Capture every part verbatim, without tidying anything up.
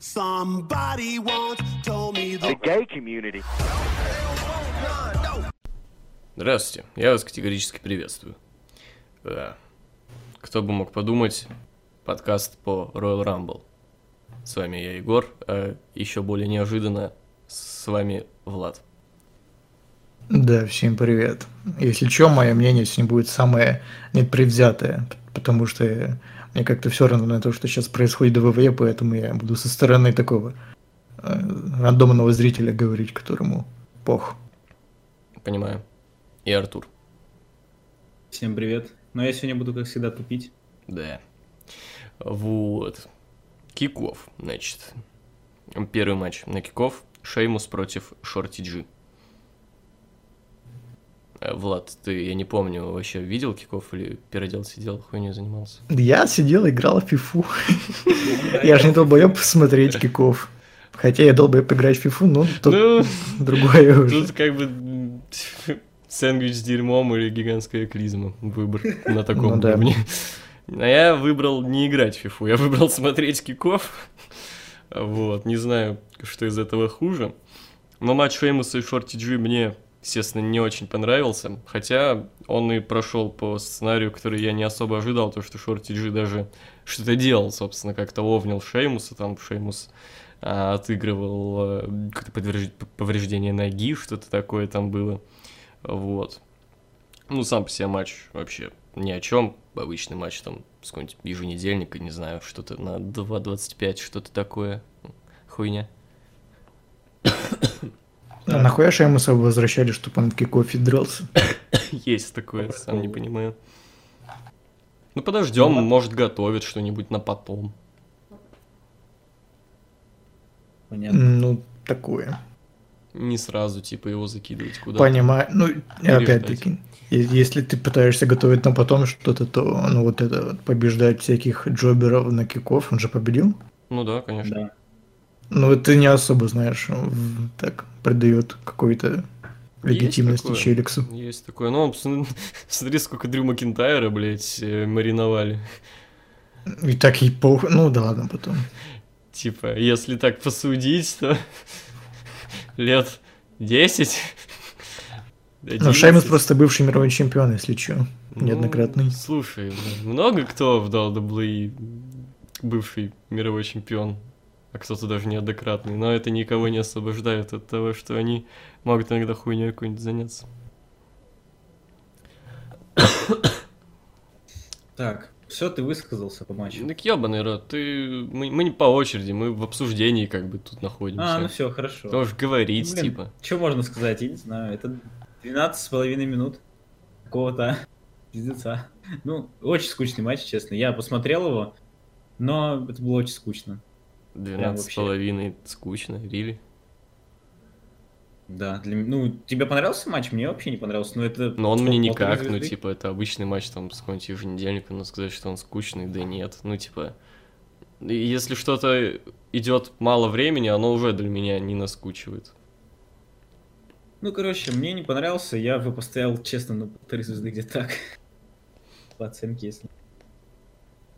Somebody once told me the gay community. Здравствуйте, я вас категорически приветствую. Да. Кто бы мог подумать, подкаст по Royal Rumble. С вами я, Егор, а еще более неожиданно с вами Влад. Да, всем привет. Если что, мое мнение сегодня будет самое непредвзятое, потому что мне как-то все равно на то, что сейчас происходит в ВВЕ, поэтому я буду со стороны такого э, рандомного зрителя говорить, которому пох. Понимаю. И Артур. Всем привет. Но я сегодня буду, как всегда, тупить. Да. Вот. Киков, значит. Первый матч на киков. Шеймус против Шорти Джи. Влад, ты, я не помню, вообще видел киков или передел сидел, хуйней занимался? Я сидел, играл в фифу. Я же не долбоеб посмотреть киков. Хотя я долбоеб играть в фифу, но тут другое уже. Тут как бы сэндвич с дерьмом или гигантская клизма. Выбор на таком уровне. А я выбрал не играть в фифу, я выбрал смотреть киков. Вот, не знаю, что из этого хуже. Но матч Шеймуса и Шорти Джи мне... естественно, не очень понравился, хотя он и прошел по сценарию, который я не особо ожидал, то, что Шорти Джи даже что-то делал, собственно, как-то овнил Шеймуса, там Шеймус а, отыгрывал а, какое-то повреждение ноги, что-то такое там было, вот. Ну, сам по себе матч вообще ни о чем, обычный матч там с какого-нибудь еженедельника, не знаю, что-то на два двадцать пять, что-то такое, хуйня. А нахуя Шеймуса возвращали, чтобы он в кикофе дрался? Есть такое, сам не понимаю. Ну подождем, может готовят что-нибудь на потом. Понятно. Ну, такое. Не сразу, типа, его закидывать куда-то. Понимаю, ну, опять-таки, если ты пытаешься готовить на потом что-то, то, ну, вот это, побеждать всяких джоберов на кикоф, он же победил? Ну да, конечно. Да. Ну, ты не особо, знаешь, так придает какой-то легитимности Челиксу. Есть такое. Ну, смотри, сколько Дрю Макинтайра, блядь, мариновали. И так и похуй. Ну, да ладно, потом. Типа, если так посудить, то лет десять. Ну, Шеймус просто бывший мировой чемпион, если что, неоднократный. Слушай, много кто в дабл ю дабл ю и бывший мировой чемпион? А кто-то даже неоднократный. Но это никого не освобождает от того, что они могут иногда хуйней какой-нибудь заняться. Так, все, ты высказался по матчу. Так ебаный рот, ты... мы, мы не по очереди, мы в обсуждении как бы тут находимся. А, ну все, хорошо. Тоже говорить, ну, блин, типа. Что можно сказать, я не знаю. Это двенадцать с половиной минут какого-то пиздеца. Ну, очень скучный матч, честно. Я посмотрел его, но это было очень скучно. двенадцать с половиной скучно, рили. Да, для... ну, тебе понравился матч? Мне вообще не понравился, но это... Но он мне никак, звезды. Ну, типа, это обычный матч, там, с какой-нибудь еженедельником, но сказать, что он скучный, да нет, ну, типа... Если что-то идет мало времени, оно уже для меня не наскучивает. Ну, короче, мне не понравился, я бы поставил, честно, на полторы звезды где-то так. По оценке, если...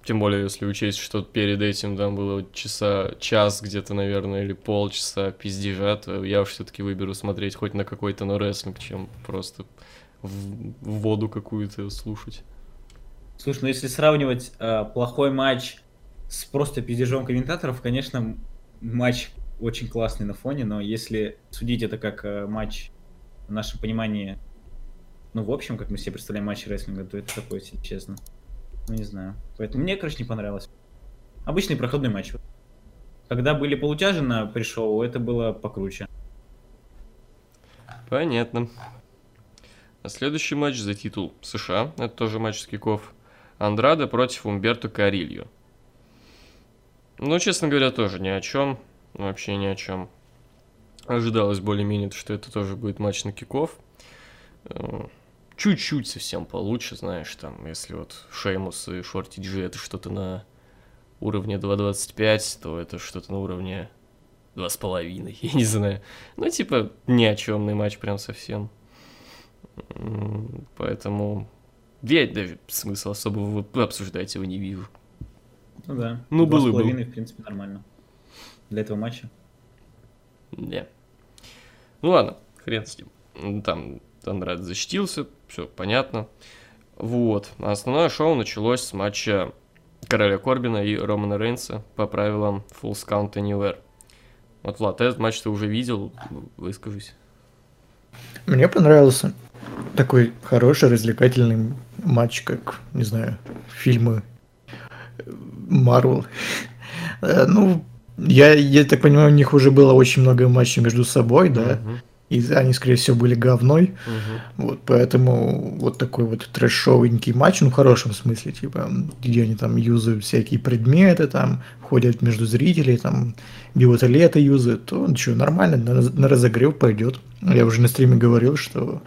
Тем более, если учесть, что перед этим там было часа, час где-то, наверное, или полчаса пиздежа, то я все-таки выберу смотреть хоть на какой-то но рестлинг, чем просто в воду какую-то слушать. Слушай, ну если сравнивать э, плохой матч с просто пиздежом комментаторов, конечно, матч очень классный на фоне, но если судить это как э, матч в нашем понимании, ну в общем, как мы себе представляем матч рестлинга, то это такое, если честно. Ну, не знаю. Поэтому мне, короче, не понравилось. Обычный проходный матч. Когда были полутяжи на пришоу, это было покруче. Понятно. А следующий матч за титул США. Это тоже матч с киков. Андраде против Умберто Карильо. Ну, честно говоря, тоже ни о чем. Вообще ни о чем. Ожидалось более-менее, что это тоже будет матч на киков. Чуть-чуть совсем получше, знаешь, там, если вот Шеймус и Шорти Джи это что-то на уровне два двадцать пять, то это что-то на уровне два с половиной, я не знаю. Ну, типа, ни о чемный матч прям совсем. Поэтому я даже смысла особого обсуждать его не вижу. Ну да, ну, было бы. два с половиной, в принципе, нормально. для этого матча. Не. Ну ладно, хрен с ним. Там Андраде защитился, все понятно. Вот. А основное шоу началось с матча Короля Корбина и Романа Рейнса по правилам Falls Count Anywhere. Вот, Влад, этот матч ты уже видел, выскажись. Мне понравился. Такой хороший, развлекательный матч, как, не знаю, фильмы Marvel. Ну, я, я так понимаю, у них уже было очень много матчей между собой, да, uh-huh. и они, скорее всего, были говной, uh-huh. вот, поэтому вот такой вот трэшовенький матч, ну, в хорошем смысле, типа, где они там юзают всякие предметы, там, ходят между зрителей, там, биотлеты юзают, он что, нормально, на, на разогрев пойдет. Я уже на стриме говорил, что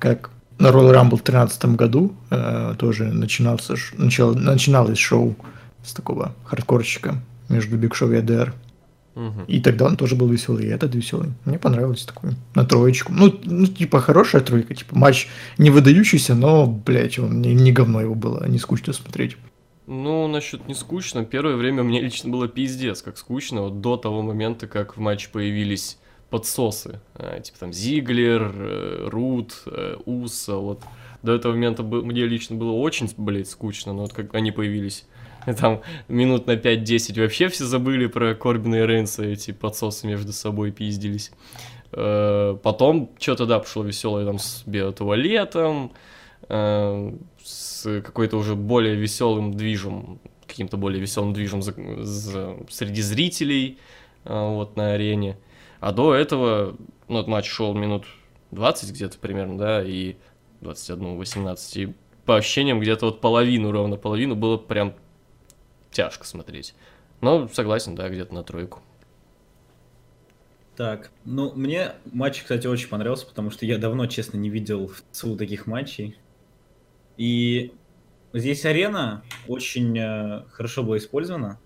как на Royal Rumble в две тысячи тринадцатом году э, тоже начинался, начало, начиналось шоу с такого хардкорщика между Биг Шоу и АДР. Угу. И тогда он тоже был веселый, и этот веселый. Мне понравилось такой, на троечку. Ну, ну, типа, хорошая тройка, типа, матч не выдающийся, но, блядь, он не, не говно его было, не скучно смотреть. Ну, насчет не скучно, первое время мне лично было пиздец, как скучно, вот до того момента, как в матче появились подсосы, а, типа там Зиглер, э, Рут, э, Уса, вот. До этого момента бы, мне лично было очень, блядь, скучно, но вот как они появились, там минут на пять-десять вообще все забыли про Корбина и Рейнса, эти подсосы между собой пиздились. Э, потом что-то, да, пошло веселое там с биотуалетом, э, с какой-то уже более веселым движем, каким-то более веселым движем за, за, среди зрителей, э, вот, на арене. А до этого, ну, этот матч шел минут двадцать где-то примерно, да, и двадцать один восемнадцать, и по ощущениям где-то вот половину, ровно половину было прям тяжко смотреть. Но согласен, да, где-то на тройку. Так, ну, мне матч, кстати, очень понравился, потому что я давно, честно, не видел ЦУ таких матчей. И здесь арена очень э, хорошо была использована.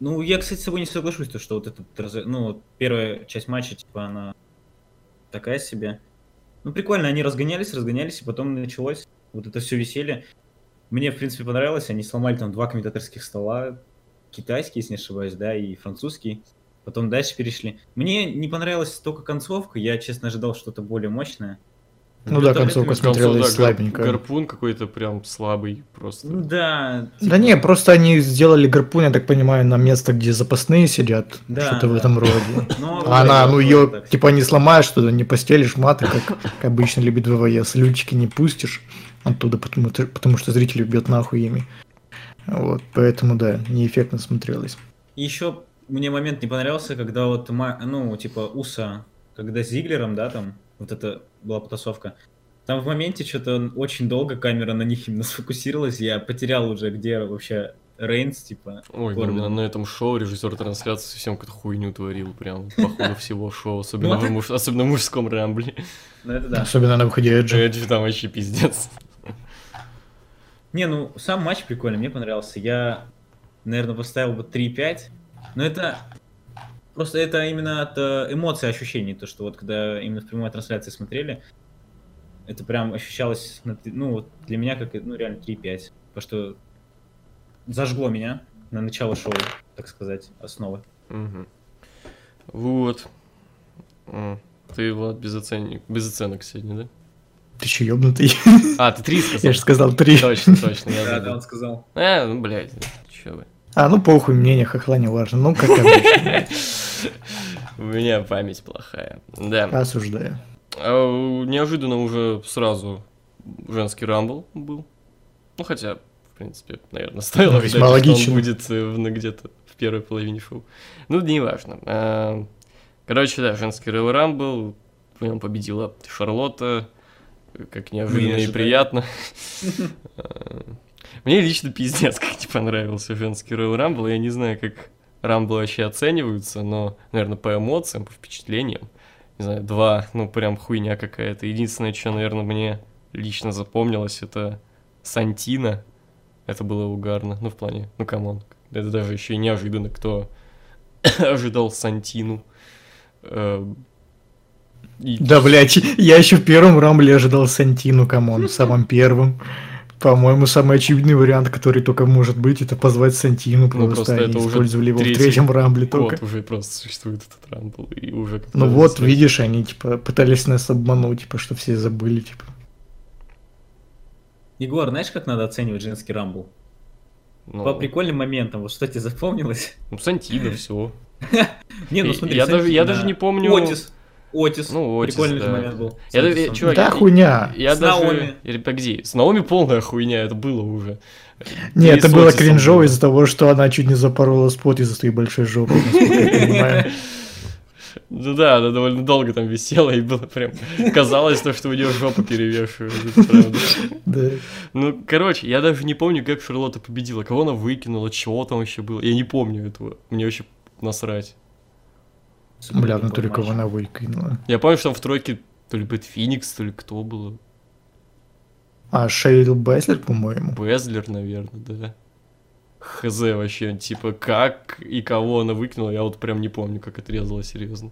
Ну, я, кстати, с собой не соглашусь, то, что вот этот, ну, первая часть матча, типа, она такая себе. Ну, прикольно, они разгонялись, разгонялись, и потом началось вот это все веселье. Мне, в принципе, понравилось, они сломали там два комментаторских стола, китайский, если не ошибаюсь, да, и французский. Потом дальше перешли. Мне не понравилась только концовка, я, честно, ожидал что-то более мощное. Ну да, концовка смотрелась слабенько. Гарпун какой-то прям слабый просто. Ну да. Типа... Да не, просто они сделали гарпун, я так понимаю, на место, где запасные сидят, да, что-то да. в этом роде. А она, ну ее, типа, не сломаешь, что-то не постелишь, маты, как обычно любит ВВС, лючики не пустишь оттуда, потому что зрители бьет нахуй ими. Вот, поэтому да, неэффектно смотрелось. Еще мне момент не понравился, когда вот, ну, типа, Уса, когда с Зиглером, да, там, вот это была потасовка. Там в моменте что-то очень долго камера на них именно сфокусировалась, я потерял уже, где вообще Рейнс, типа. Ой, на, на этом шоу режиссер трансляции совсем какую-то хуйню творил, прям, по ходу всего шоу, особенно в муж... особенно в мужском рамбле. Ну это да. Особенно на выходе Эджи. Эджи там вообще пиздец. Не, ну, сам матч прикольный, мне понравился. Я, наверное, поставил бы три пять, но это... Просто это именно от эмоций, ощущений, то, что вот когда именно в прямой трансляции смотрели, это прям ощущалось, ну, вот для меня как, ну, реально три пять, потому что зажгло меня на начало шоу, так сказать, основы. Угу. Вот. Ты, Влад, без, оцен... без оценок сегодня, да? Ты че, ёбнутый? А, ты три сказал? Я же сказал три. Точно, точно. Я да, да, он сказал. А, ну, блядь, че вы. А, ну похуй, мнение хохла не важно, ну как обычно. У меня память плохая, да. Осуждаю. Неожиданно уже сразу женский рамбл был. Ну хотя, в принципе, наверное, стоило ожидать, что он будет где-то в первой половине шоу. Ну, не важно. Короче, да, женский рамбл, в нем победила Шарлотта, как неожиданно и приятно. Мне лично пиздец как не понравился женский Royal Rumble. Я не знаю, как Rumble вообще оцениваются, но, наверное, по эмоциям, по впечатлениям. Не знаю, два, ну, прям хуйня какая-то. Единственное, что, наверное, мне лично запомнилось, это Сантина. Это было угарно. Ну, в плане, ну, камон. Это даже еще и неожиданно, кто ожидал Сантину. И... Да, блядь, я еще в первом Рамбле ожидал Сантину, камон, в самом первом. По-моему, самый очевидный вариант, который только может быть, это позвать Сантину, потому ну, просто что они использовали его в третьем рамбле только. Вот уже просто существует этот рамбл, и уже... Ну вот, стоит. Видишь, они, типа, пытались нас обмануть, типа, что все забыли, типа. Егор, знаешь, как надо оценивать женский рамбл? Ну... По прикольным моментам, вот что тебе запомнилось? Ну, Сантина, все. Не, ну смотри, я даже не помню... Отис, ну, Отис, прикольный да. же момент был. Я, я, чувак, да я, хуйня. Я с даже... Наоми. Погоди, с Наоми полная хуйня, это было уже. Не, это было кринжово из-за того, что она чуть не запорола спот из-за своей большой жопы, насколько я понимаю. Ну да, она довольно долго там висела, и было прям... Казалось, что у нее жопу перевешивает, правда. Ну, короче, я даже не помню, как Шарлотта победила, кого она выкинула, чего там вообще было. Я не помню этого, мне вообще насрать. Бля, ну только она выкинула. Я помню, что там в тройке то ли Бэт Феникс, то ли кто было. А, Шейл Безлер, по-моему. Безлер, наверное, да. Хз вообще, типа, как и кого она выкинула, я вот прям не помню, как отрезала, серьезно.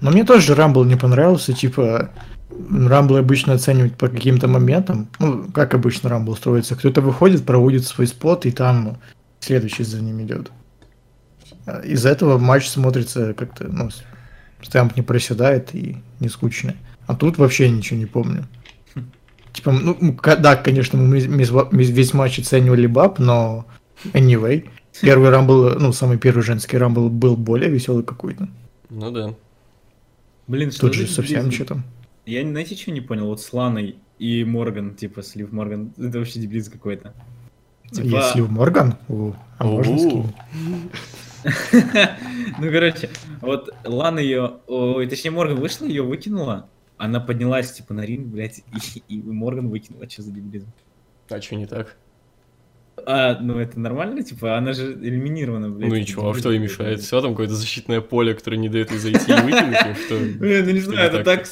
Но мне тоже Рамбл не понравился, типа... Рамблы обычно оценивают по каким-то моментам. Ну, как обычно Рамбл строится. Кто-то выходит, проводит свой спот, и там следующий за ним идет. Из-за этого матч смотрится как-то, ну, стамп не проседает и не скучно. А тут вообще ничего не помню. Типа, ну, да, конечно, мы весь матч оценивали баб, но anyway. Первый рамбл, ну, самый первый женский рамбл был более веселый какой-то. Ну да. Блин, что тут же совсем что там. Я, знаете, что не понял? Вот с Ланой и Морган, типа, с Лив Морган, это вообще дебилиз какой-то. Типа... Есть Лив Морган? О, а можно скинуть? Ну, короче, вот Лана ее, ой, точнее, Морган вышла, ее выкинула, она поднялась, типа, на ринг, блядь, и, и Морган выкинула, что за дебилизм? А что не так? А, ну, это нормально, типа, она же элиминирована, блядь. Ну и чё, а что ей мешает? Все там какое-то защитное поле, которое не дает ей зайти и выкинуть, и что? Блин, ну не знаю, это так,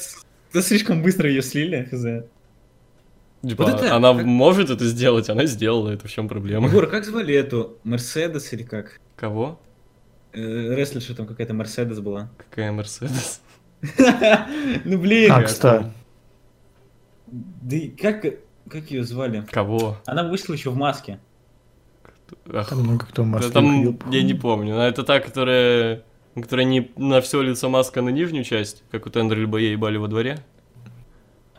это слишком быстро ее слили, хз. Типа, вот это, она как... может это сделать, она сделала это, в чем проблема? Егор, как звали эту? Мерседес или как? Кого? Рестлерша там какая-то Мерседес была. Какая Мерседес? Ну блин. Акста. Да и как как ее звали? Кого? Она вышла еще в маске. Там много кто в маске. Я не помню. Это та, которая, которая не на все лицо маска, на нижнюю часть, как у Тендера либо ей ебали во дворе.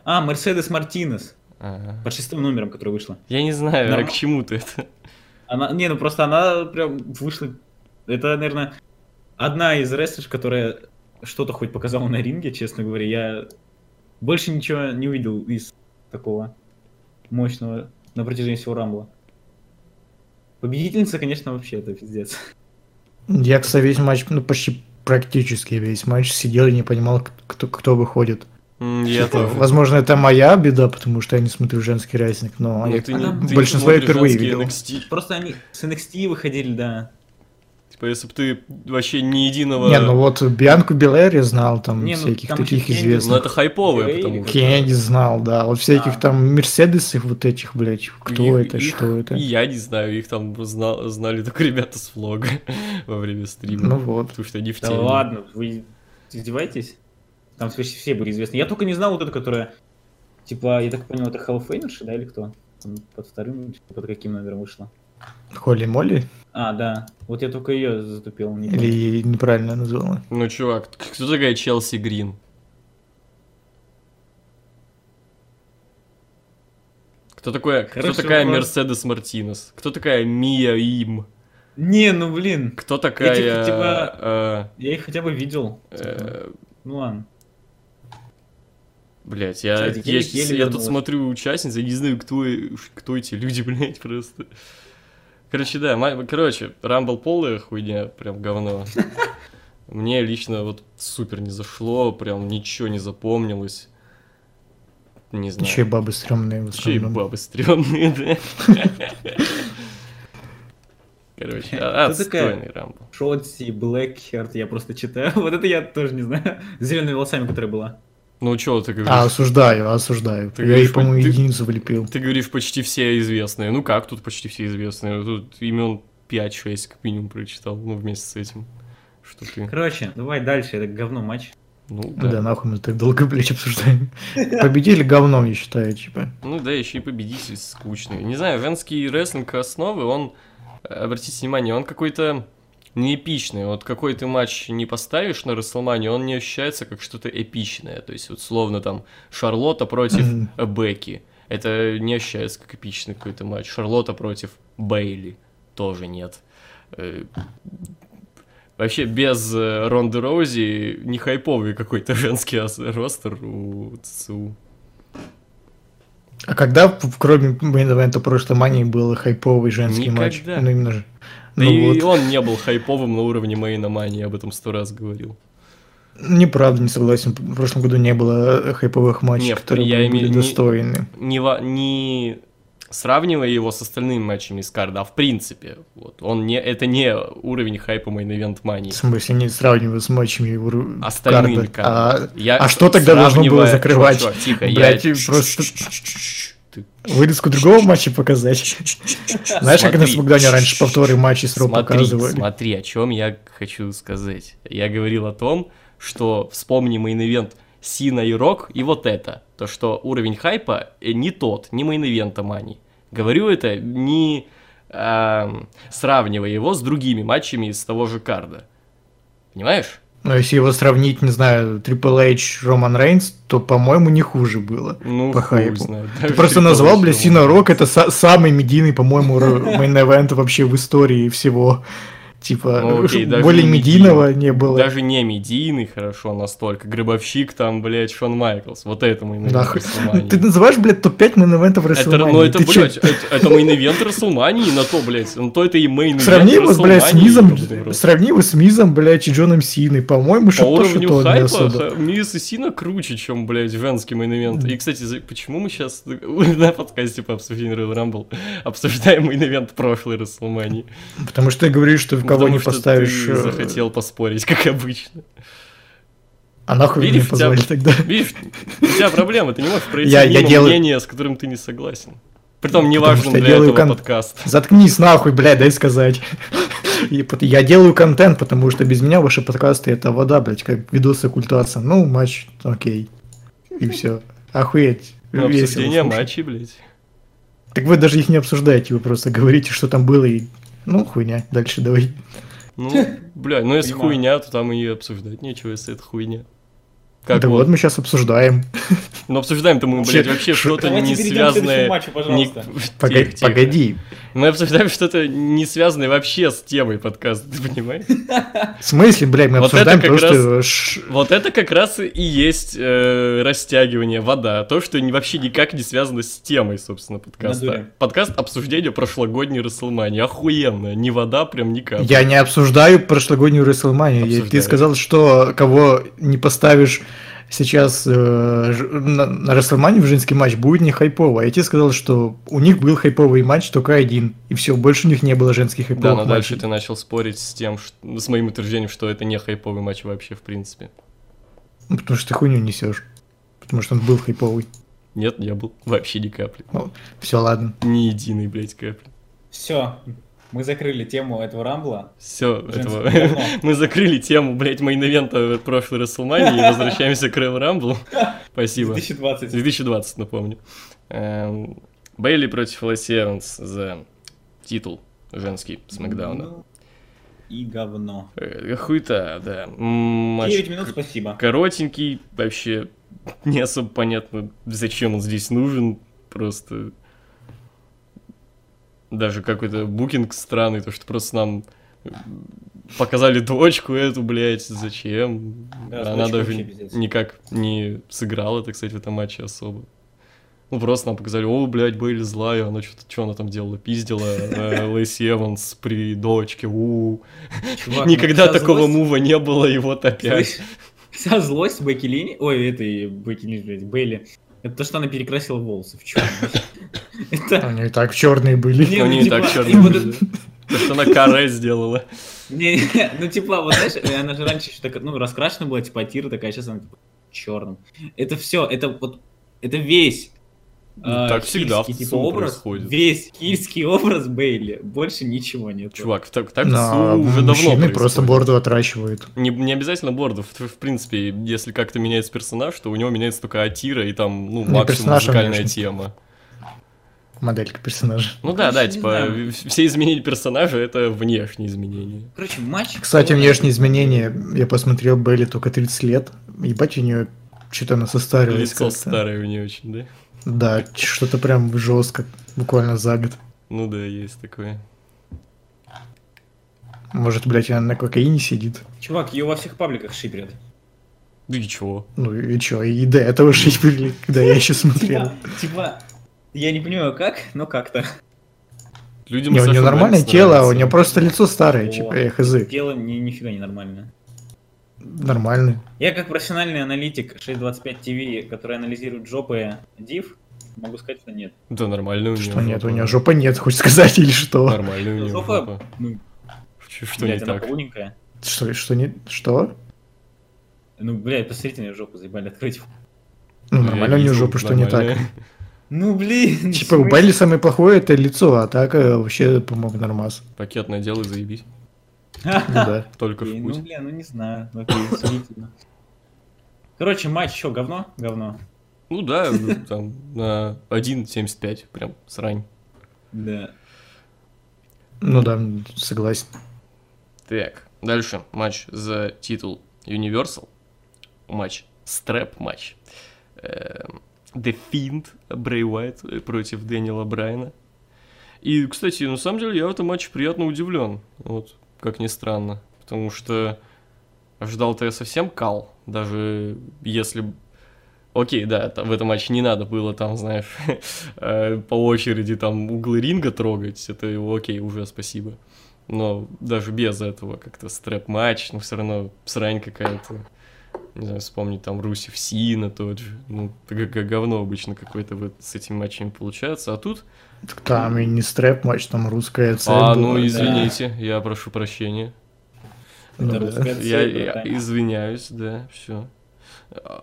А Мерседес Мартинес. Под шестым номером, которая вышла. Я не знаю, к чему ты это. Она, не, ну просто она прям вышла. Это, наверное, одна из рестлерш, которая что-то хоть показала на ринге, честно говоря. Я больше ничего не увидел из такого мощного на протяжении всего рамбла. Победительница, конечно, вообще это пиздец. Я, кстати, весь матч, ну почти практически весь матч сидел и не понимал, кто, кто выходит. Я тоже. Возможно, это моя беда, потому что я не смотрю женский рестлинг, но ну, я ты, ты большинство я впервые видел. эн экс ти. Просто они с эн экс ти выходили, да. Типа, если бы ты вообще ни единого... Не, ну вот Бианку Белэр я знал, там не, ну, всяких там таких известных. Ну это хайповые, потому что... Кенни знал, да. Вот всяких а. там Мерседесов вот этих, блядь, кто их, это, их, что это. Я не знаю, их там знал, знали только ребята с влога во время стрима. Ну вот. Потому что они в теме. Да ладно, вы издеваетесь? Там почти все были известны. Я только не знал вот эту, которая... Типа, я так понял, это Hellfeinerша, да, или кто? Там под вторым, под каким номером вышла? Холли Молли? А, да. Вот я только ее затупил. Не или помню. Неправильно назвала. Ну, чувак, кто такая Челси Грин? Кто, такое, Хорошо, кто такая Мерседес Мартинес? Кто такая Мия Им? Не, ну блин. Кто такая... Я, типа, э, я их хотя бы видел. Э, ну ладно. Блять, я, Кстати, я, еле, еле я тут смотрю участниц, я не знаю, кто, кто эти люди, блять, просто... Короче, да, май... короче, Рамбл полная хуйня, прям говно. Мне лично вот супер не зашло, прям ничего не запомнилось. Не знаю. Еще и бабы стрёмные в основном. Еще и бабы стрёмные, да. Короче, отстойный Рамбл. Шотси, Блэкхерт, я просто читаю. Вот это я тоже не знаю. С зелеными волосами, которая была. Ну, чё ты говоришь? А, осуждаю, осуждаю. Ты я говоришь, ей, по-моему, ты, единицу влепил. Ты говоришь, почти все известные. Ну как тут почти все известные? Тут имен пять-шесть как минимум прочитал, ну, вместе с этим. Что ты... Короче, давай дальше, это говно матч. Ну да. Да нахуй мы так долго, блядь, обсуждаем. Победили говном, я считаю, типа. Ну да, еще и победитель скучный. Не знаю, венский рестлинг основы, он, обратите внимание, он какой-то неэпичный. Вот какой ты матч не поставишь на Расселманию, он не ощущается как что-то эпичное. То есть вот словно там Шарлотта против Бекки. Это не ощущается как эпичный какой-то матч. Шарлотта против Бейли. Тоже нет. Вообще без Ронды Роузи не хайповый какой-то женский ростер у ЦУ. А когда, кроме мейн-эвента прошлой мании, был хайповый женский Никогда. матч? Ну, именно же. Да ну, и вот. Он не был хайповым на уровне мейн-мании, об этом сто раз говорил. Неправда, не согласен. В прошлом году не было хайповых матчей, Нет, которые я были имею... достойны. Не... не... не... Сравнивая его с остальными матчами из карда, а в принципе, вот, он не, это не уровень хайпа мейн-эвент мании. В смысле, не сравнивая с матчами уру... остальными карда. А, я а что тогда должно было закрывать? Чувак, чувак, тихо, блядь, я... просто... Вырезку другого матча показать? Знаешь, как на Смакдауне раньше повторы матчей с Ро показывали? Смотри, о чем я хочу сказать. Я говорил о том, что вспомни мейн-эвент Сина и Рок, и вот это. То, что уровень хайпа не тот, не мейн-эвента мании. Говорю это, не э, сравнивая его с другими матчами из того же карда. Понимаешь? Ну, если его сравнить, не знаю, Triple H, Роман Рейнс, то, по-моему, не хуже было. Ну, по хайпу. Знает. Ты просто назвал, бля, Сина Рок, это са- самый медийный, по-моему, мейн-эвент вообще в истории всего. Типа, ну, окей, более не медийного медийный. не было. Даже не медийный, хорошо, настолько. Гробовщик там, блядь, Шон Майклс. Вот это мейн-эвент да. Расселмании. Ты называешь, блядь, топ пять мейн-эвентов Расселмании. Ну это, блядь, это, это мейн-эвент Расселмании, на то, блядь, на то это и мейн-эвент Расселмании. Сравни его с Мизом, блядь, и Джоном Синой. По-моему, что-то По уровню что-то хайпа Миз и Сина круче, чем, блядь, женский мейн-эвент. И, кстати, почему мы сейчас на подкасте по обсуждению Royal Rumble обсуждаем мейн-эвент прошлой Расселмании? Потому что ты говоришь, что кого Потому не что поставишь. Ты захотел поспорить, как обычно. А нахуй видишь, меня позвали тебя, тогда? Видишь, у тебя проблема, ты не можешь пройти я, мимо я делаю... мнение, с которым ты не согласен. Притом неважно для этого кон... подкаст. Заткнись нахуй, блядь, дай сказать. Я делаю контент, потому что без меня ваши подкасты это вода, блядь, как видосы культуации. Ну, матч, окей. И все. Охуеть. Ну, обсуждение матчей, блядь. Так вы даже их не обсуждаете, вы просто говорите, что там было и... Ну, хуйня, дальше давай. Ну, бля, ну если Понимаю. хуйня, то там и обсуждать нечего, если это хуйня. Как да вот? вот мы сейчас обсуждаем. Ну, обсуждаем-то мы, блядь, вообще что-то не связанное... Давайте перейдем к следующему матчу, пожалуйста. Погоди. Мы обсуждаем что-то не связанное вообще с темой подкаста, ты понимаешь? В смысле, блядь, мы обсуждаем то, что... Вот это как раз и есть растягивание, вода. То, что вообще никак не связано с темой, собственно, подкаста. Подкаст обсуждения прошлогодней Расселмании. Охуенно. Не вода, прям никак. Я не обсуждаю прошлогоднюю Расселманию. Ты сказал, что кого не поставишь... Сейчас э, на, на Расселмании в женский матч будет не хайпово. Я тебе сказал, что у них был хайповый матч только один, и все, больше у них не было женских хайповых матчей. Да, но матчей. Дальше ты начал спорить с тем, что, с моим утверждением, что это не хайповый матч вообще в принципе. Ну, потому что ты хуйню несешь, потому что он был хайповый. Нет, я был вообще ни капли. Ну, все, ладно. Ни единой, блядь, капли. Все. Мы закрыли тему этого рамбла. Все, этого... мы закрыли тему, блядь, мейн-эвента прошлой Расселмании и возвращаемся к Royal Rumble. Спасибо. две тысячи двадцатый две тысячи двадцатый, напомню. Эм... Бейли против Лэсси Эванс за титул женский Смэкдауна. И говно. Э, хуйта, да. Матч девять минут, спасибо. Коротенький, вообще не особо понятно, зачем он здесь нужен, просто... Даже какой-то букинг странный, то, что просто нам показали дочку эту, блядь, зачем? Да, Она даже никак не сыграла, так сказать, в этом матче особо. Ну, просто нам показали, о, блядь, Бейли злая, она что-то, что она там делала, пиздила Лэсси Эванс при дочке, у Никогда такого мува не было, и вот опять. Вся злость Бекки Линч, ой, этой Бекки Линч, блядь, Бейли. Это то, что она перекрасила волосы в черный. Это... Они и так черные были. Не, Они ну, и типа... так черные были. То, что она каре сделала. Не, не, ну типа, вот знаешь, она же раньше еще так, ну, раскрашена была, типа тира такая, сейчас она типа черным. Это все, это вот, это весь Так всегда в ТСУ происходит. Весь кильский образ Бейли, больше ничего нет. Чувак, так в ТСУ уже давно просто борду отращивают. Не обязательно борду, в принципе, если как-то меняется персонаж, то у него меняется только Атира и там, ну, максимум музыкальная тема. Моделька персонажа. Ну да, да, типа все изменения персонажа — это внешние изменения. Короче, мальчик... Кстати, внешние изменения, я посмотрел, Бейли только тридцать лет, ебать, у нее что-то она состарилась. Лицо старое у нее очень, да? Да, что-то прям жестко, буквально за год. Ну да, есть такое. Может, блять, она на кокаине сидит? Чувак, ее во всех пабликах шиперят. Да и чего? Ну и чего, и до этого шиперили, когда я еще смотрел. Типа... Я не понимаю как, но как-то. Людям не, у нее нормальное тело, у нее просто лицо старое, типа хз. Тело мне нифига не нормальное. Нормально. Я как профессиональный аналитик шестьсот двадцать пять ти ви, который анализирует жопы див, могу сказать, что нет. Да нормально у нее. Что нет, у нее жопа нет, хочешь сказать или что? Нормально у нее жопа. Что не так? Что, что не, что? Ну, блядь, посмотрите на ее жопу, заебали открыть. Ну нормально у нее жопа, что не так? Ну блин. Типа у Бейли самое плохое это лицо, а так вообще помог нормас. Пакет надел и заебись. Да. Только в путь. Ну блин, ну не знаю. Короче, матч что, говно? Говно. Ну да, там на один семьдесят пять прям срань. Да. Ну да, согласен. Так, дальше матч за титул Universal. Матч. Стрэп матч. The Fiend, Брэй Уайт против Дэниела Брайана. И, кстати, на самом деле я в этом матче приятно удивлен. Вот, как ни странно. Потому что ожидал-то я совсем кал. Даже если... Окей, да, в этом матче не надо было там, знаешь, по очереди там углы ринга трогать. Это окей, уже спасибо. Но даже без этого как-то стрэп-матч, ну все равно срань какая-то. Не знаю, вспомнить там Русев Сина тот же. Ну, как говно обычно какое-то вот с этими матчами получается. А тут... Так там и не стрэп-матч, там русская цель. А, была, ну извините, да. Я прошу прощения. Это ну, да. я, я извиняюсь, да, все.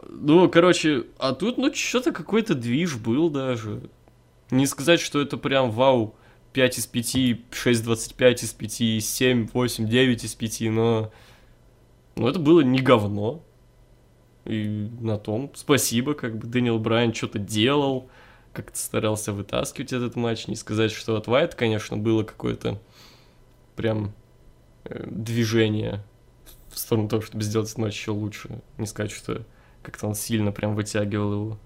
Ну, короче, а тут, ну, что-то какой-то движ был даже. Не сказать, что это прям вау, пять из пяти, шесть двадцать пять из пяти, семь, восемь, девять из пяти, но... Но это было не говно. И на том спасибо, как бы Дэниел Брайан что-то делал, как-то старался вытаскивать этот матч. Не сказать, что от Уайта, конечно, было какое-то прям э, движение в сторону того, чтобы сделать этот матч еще лучше. Не сказать, что как-то он сильно прям вытягивал его.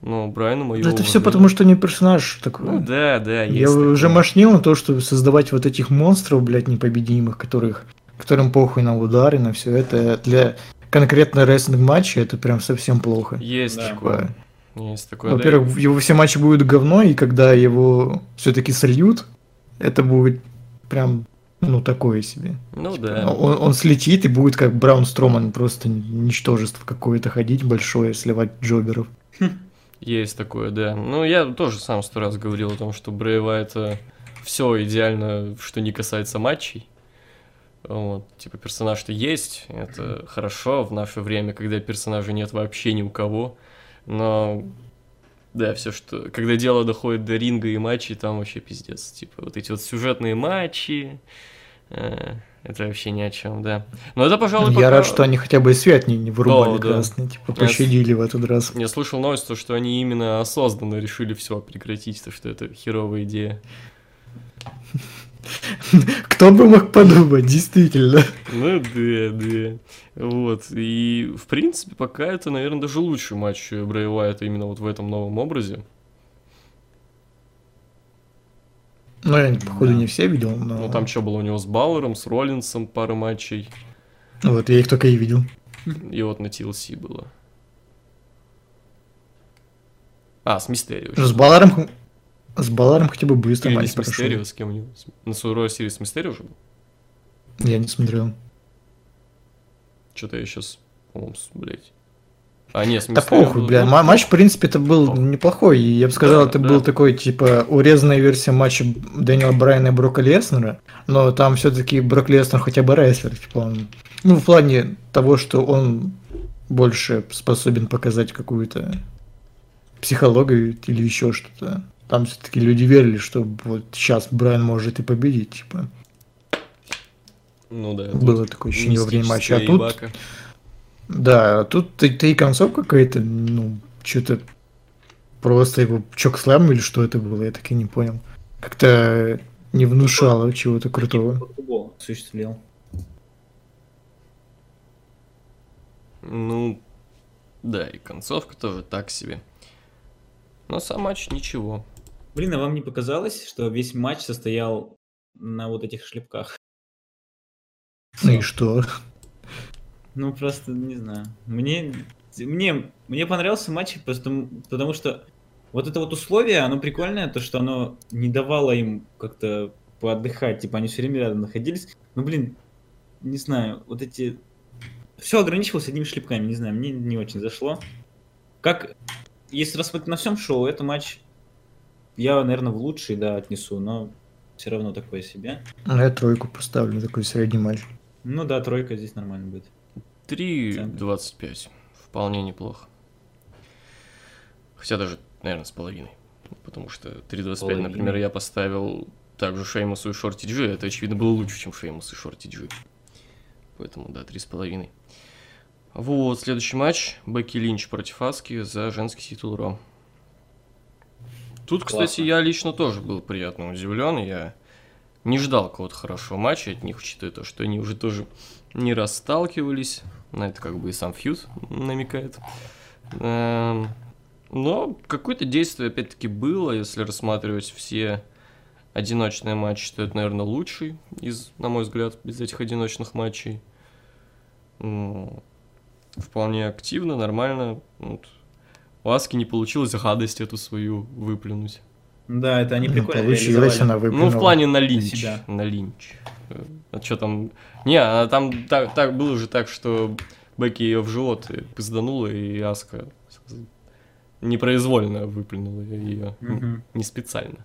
Но Брайану мое... Да это все потому, что не персонаж такой. Ну да, да. Я уже мошнил на то, что создавать вот этих монстров, блядь, непобедимых, которых... которым похуй на удары, на все это. Для конкретно рестлинг-матча это прям совсем плохо. Есть да. такое. Есть такое. Во-первых, да. его все матчи будут говно, и когда его все-таки сольют, это будет прям, ну, такое себе. Ну типа, да. Он, он слетит и будет как Браун Строман, просто ничтожество какое-то ходить большое, сливать джоберов. Есть такое, да. Ну, я тоже сам сто раз говорил о том, что Брэй Уайта все идеально, что не касается матчей. Вот, типа персонаж-то есть, это хорошо в наше время, когда персонажа нет вообще ни у кого, но да, все что, когда дело доходит до ринга и матчей, там вообще пиздец, типа вот эти вот сюжетные матчи, э, это вообще ни о чем, да. Но это, пожалуй, я пока... рад, что они хотя бы и свет не, не вырубали, да, красный, да. Типа пощадили я в этот раз. Я слышал новость, то, что они именно осознанно решили все прекратить, то что это херовая идея. Кто бы мог подумать, действительно. Ну да, да. Вот, и в принципе пока это, наверное, даже лучший матч Брэй Уайта именно вот в этом новом образе. Ну я, походу, да. не все видел, но... Ну там что было у него с Бауэром, с Роллинсом пару матчей. Вот, я их только и видел. И вот на ти эл си было. А, с Мистерио. С Бауэром... С Баларом хотя бы быстро или матч прошел. Или с кем-нибудь? На Суровой серии с Мистерио уже был? Я не смотрел. Что-то я сейчас, по-моему, блядь. А, нет, с Мистерио. Да похуй, бля. Матч, в принципе, это был О. неплохой. И я бы сказал, да, это да. был такой, типа, урезанная версия матча Дэниела Брайана и Брока Леснера. Но там все-таки Брок Леснер хотя бы рестлер. Типа он... Ну, в плане того, что он больше способен показать какую-то... психолога или еще что-то. Там все-таки люди верили, что вот сейчас Брайан может и победить, типа. Ну да. Было такое ощущение во время матча. А тут, ебака. Да, тут это и концовка какая-то, ну, что-то просто его чок-слэм или что это было, я так и не понял. Как-то не внушало чего-то крутого. Осуществлял. Ну, да, и концовка тоже так себе. Но сам матч ничего. Блин, а вам не показалось, что весь матч состоял на вот этих шлепках? Ну и что? Ну просто, не знаю. Мне, мне, мне понравился матч, просто, потому что вот это вот условие, оно прикольное, то что оно не давало им как-то поотдыхать, типа они все время рядом находились. Ну блин, не знаю, вот эти... Все ограничивалось одними шлепками, не знаю, мне не очень зашло. Как, если рассмотреть на всем шоу, это матч я, наверное, в лучший, да, отнесу, но... Все равно такое себе. А я тройку поставлю, такой средний матч. Ну да, тройка здесь нормально будет. три двадцать пять. Вполне неплохо. Хотя даже, наверное, с половиной. Потому что три двадцать пять, например, я поставил также Шеймусу и Шорти Джи. Это, очевидно, было лучше, чем Шеймус и Шорти Джи. Поэтому, да, три с половиной. Вот, следующий матч. Бекки Линч против Аски за женский титул Ро. Тут, кстати, классно. Я лично тоже был приятно удивлен. Я не ждал какого-то хорошего матча от них, учитывая то, что они уже тоже не раз сталкивались. На это как бы и сам фьюд намекает. Но какое-то действие опять-таки было. Если рассматривать все одиночные матчи, то это, наверное, лучший, из, на мой взгляд, из этих одиночных матчей. Вполне активно, нормально. Вот. У Аски не получилось гадость эту свою выплюнуть. Да, это они прикольно получилось, она выплюнула. Ну, в плане на линч. На линч. А что там... Не, а там так, так было же так, что Бекки ее в живот пизданула, и Аска непроизвольно выплюнула ее. Угу. Не специально.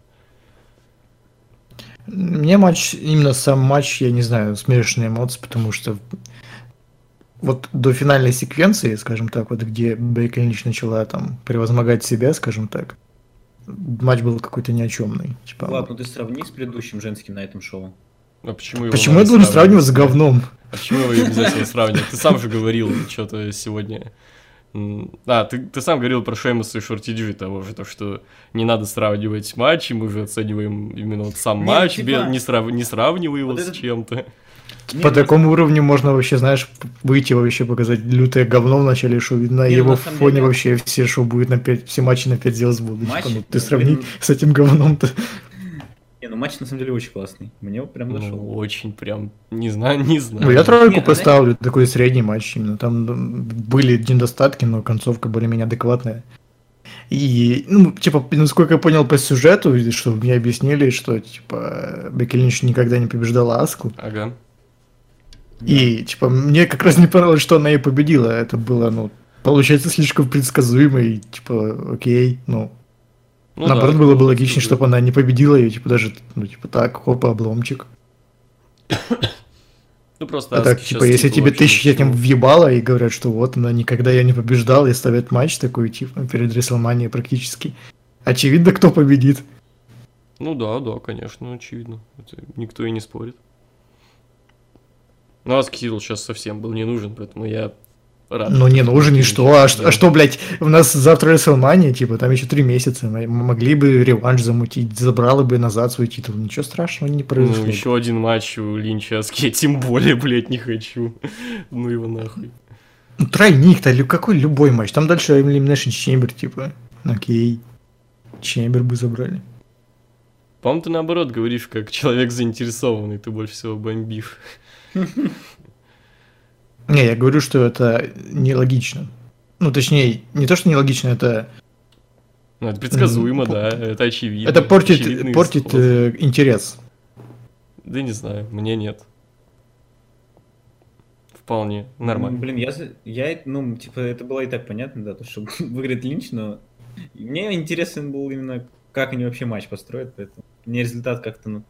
Мне матч, именно сам матч, я не знаю, смешанные эмоции, потому что... Вот до финальной секвенции, скажем так, вот где Бекки Линч начала там превозмогать себя, скажем так, матч был какой-то ни о чёмный. Типа, ладно, вот. Ты сравни с предыдущим женским на этом шоу. А почему его Почему я должен сравнивать с говном? А почему его обязательно сравнивать? Ты сам же говорил что-то сегодня. А, ты, ты сам говорил про Шеймуса и Шорти Джи того же, то, что не надо сравнивать матчи, мы же оцениваем именно вот сам Нет, матч, типа... не, срав... не сравнивай его вот с это... чем-то. По Нет, такому уровню можно вообще, знаешь, выйти вообще показать лютое говно в начале шоу, видно, на его фоне деле... вообще все шоу будет на пять, все матчи на пять звезд будут. Матч, ну, ты сравни блин... с этим говном-то. Не, ну матч на самом деле очень классный, мне прям зашел. Ну, очень прям, не знаю, не знаю. Ну я тройку Нет, поставлю, она... такой средний матч именно, там были недостатки, но концовка более-менее адекватная. И, ну, типа, насколько я понял по сюжету, что мне объяснили, что, типа, Бекки Линч никогда не побеждала Аску. Ага. И, типа, мне как раз не понравилось, что она и победила. Это было, ну, получается, слишком предсказуемо и, типа, окей, ну... ну наоборот, да, было бы логично, чтобы она не победила ее, типа, даже, ну, типа, так, хопа, обломчик. Ну, просто... А так, типа, если тебе тысячи этим въебало и говорят, что вот, она никогда ее не побеждала, и ставят матч такой, типа, перед Рестлманией практически. Очевидно, кто победит. Ну да, да, конечно, очевидно. Это никто и не спорит. Ну, Аски титул сейчас совсем был не нужен, поэтому я рад. Ну, не нужен, и что? А, да. что? а что, блядь, у нас завтра Рестлмания, типа, там еще три месяца, мы могли бы реванш замутить, забрала бы назад свой титул, ничего страшного не произошло. Ну, еще один матч у Линча Аски, я тем более, блядь, не хочу. Ну, его нахуй. Ну, тройник-то, какой любой матч, там дальше Elimination Chamber, типа, окей, Чембер бы забрали. По-моему, ты наоборот говоришь, как человек заинтересованный, ты больше всего бомбишь. Не, я говорю, что это нелогично. Ну, точнее, не то, что нелогично, это... Ну, это предсказуемо, М- да, это очевидно. Это портит, портит э, интерес. Да не знаю, мне нет. Вполне нормально. Блин, я, я, ну, типа, это было и так понятно, да, то, что выиграет Линч, но... Мне интересен был именно, как они вообще матч построят, поэтому мне результат как-то, ну...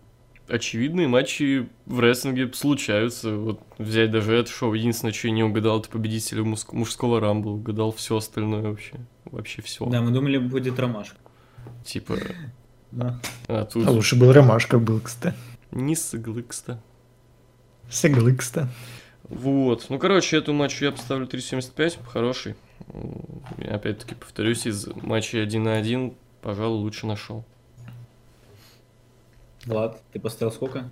Очевидные матчи в рестлинге случаются. Вот взять даже это шоу. Единственное, что я не угадал, это победителя мужского рамбла. Угадал все остальное вообще. вообще все. Да, мы думали, будет ромашка. Типа... Да. А, тут... а лучше был ромашка, был, кстати. Не сыглыкста. Сыглыкста. Вот. Ну, короче, эту матч я поставлю три семьдесят пять, хороший. Опять-таки, повторюсь, из матчей один на один, пожалуй, лучше нашел. Влад, ты поставил сколько?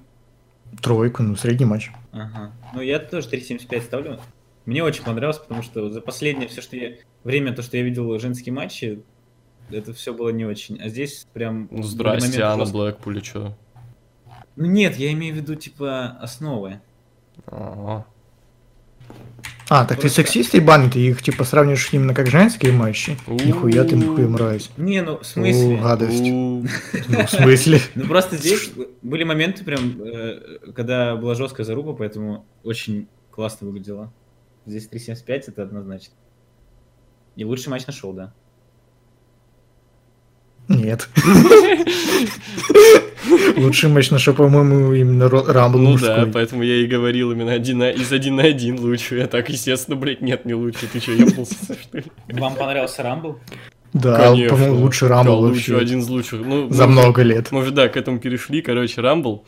Тройку, ну, средний матч. Ага. Ну, я тоже три семьдесят пять ставлю. Мне очень понравилось, потому что за последнее все, что я... время, то, что я видел женские матчи, это все было не очень. А здесь прям... Ну, здрасте, Анна просто... Блэкпуль, что? Ну, нет, я имею в виду, типа, основы. А-а-а. А, так просто... ты сексист и бан, ты их, типа, сравниваешь именно как женские матчи? Нихуя ты нихуя мразь. Не, ну, в смысле? Гадость. Ну, в смысле? Ну, просто здесь были моменты прям, когда была жесткая заруба, поэтому очень классно выглядело. Здесь три семьдесят пять, это однозначно. И лучший матч нашел, да? Нет. Лучший матч нашел, по-моему, именно Рамбл. Ну да, поэтому я и говорил именно из один на один лучше. Я так, естественно, блять, нет, не лучше. Ты что, ебнулся, что ли? Вам понравился Рамбл? Да, по-моему, лучший Рамбл вообще. Один из лучших. За много лет. Мы же, да, к этому перешли. Короче, Рамбл.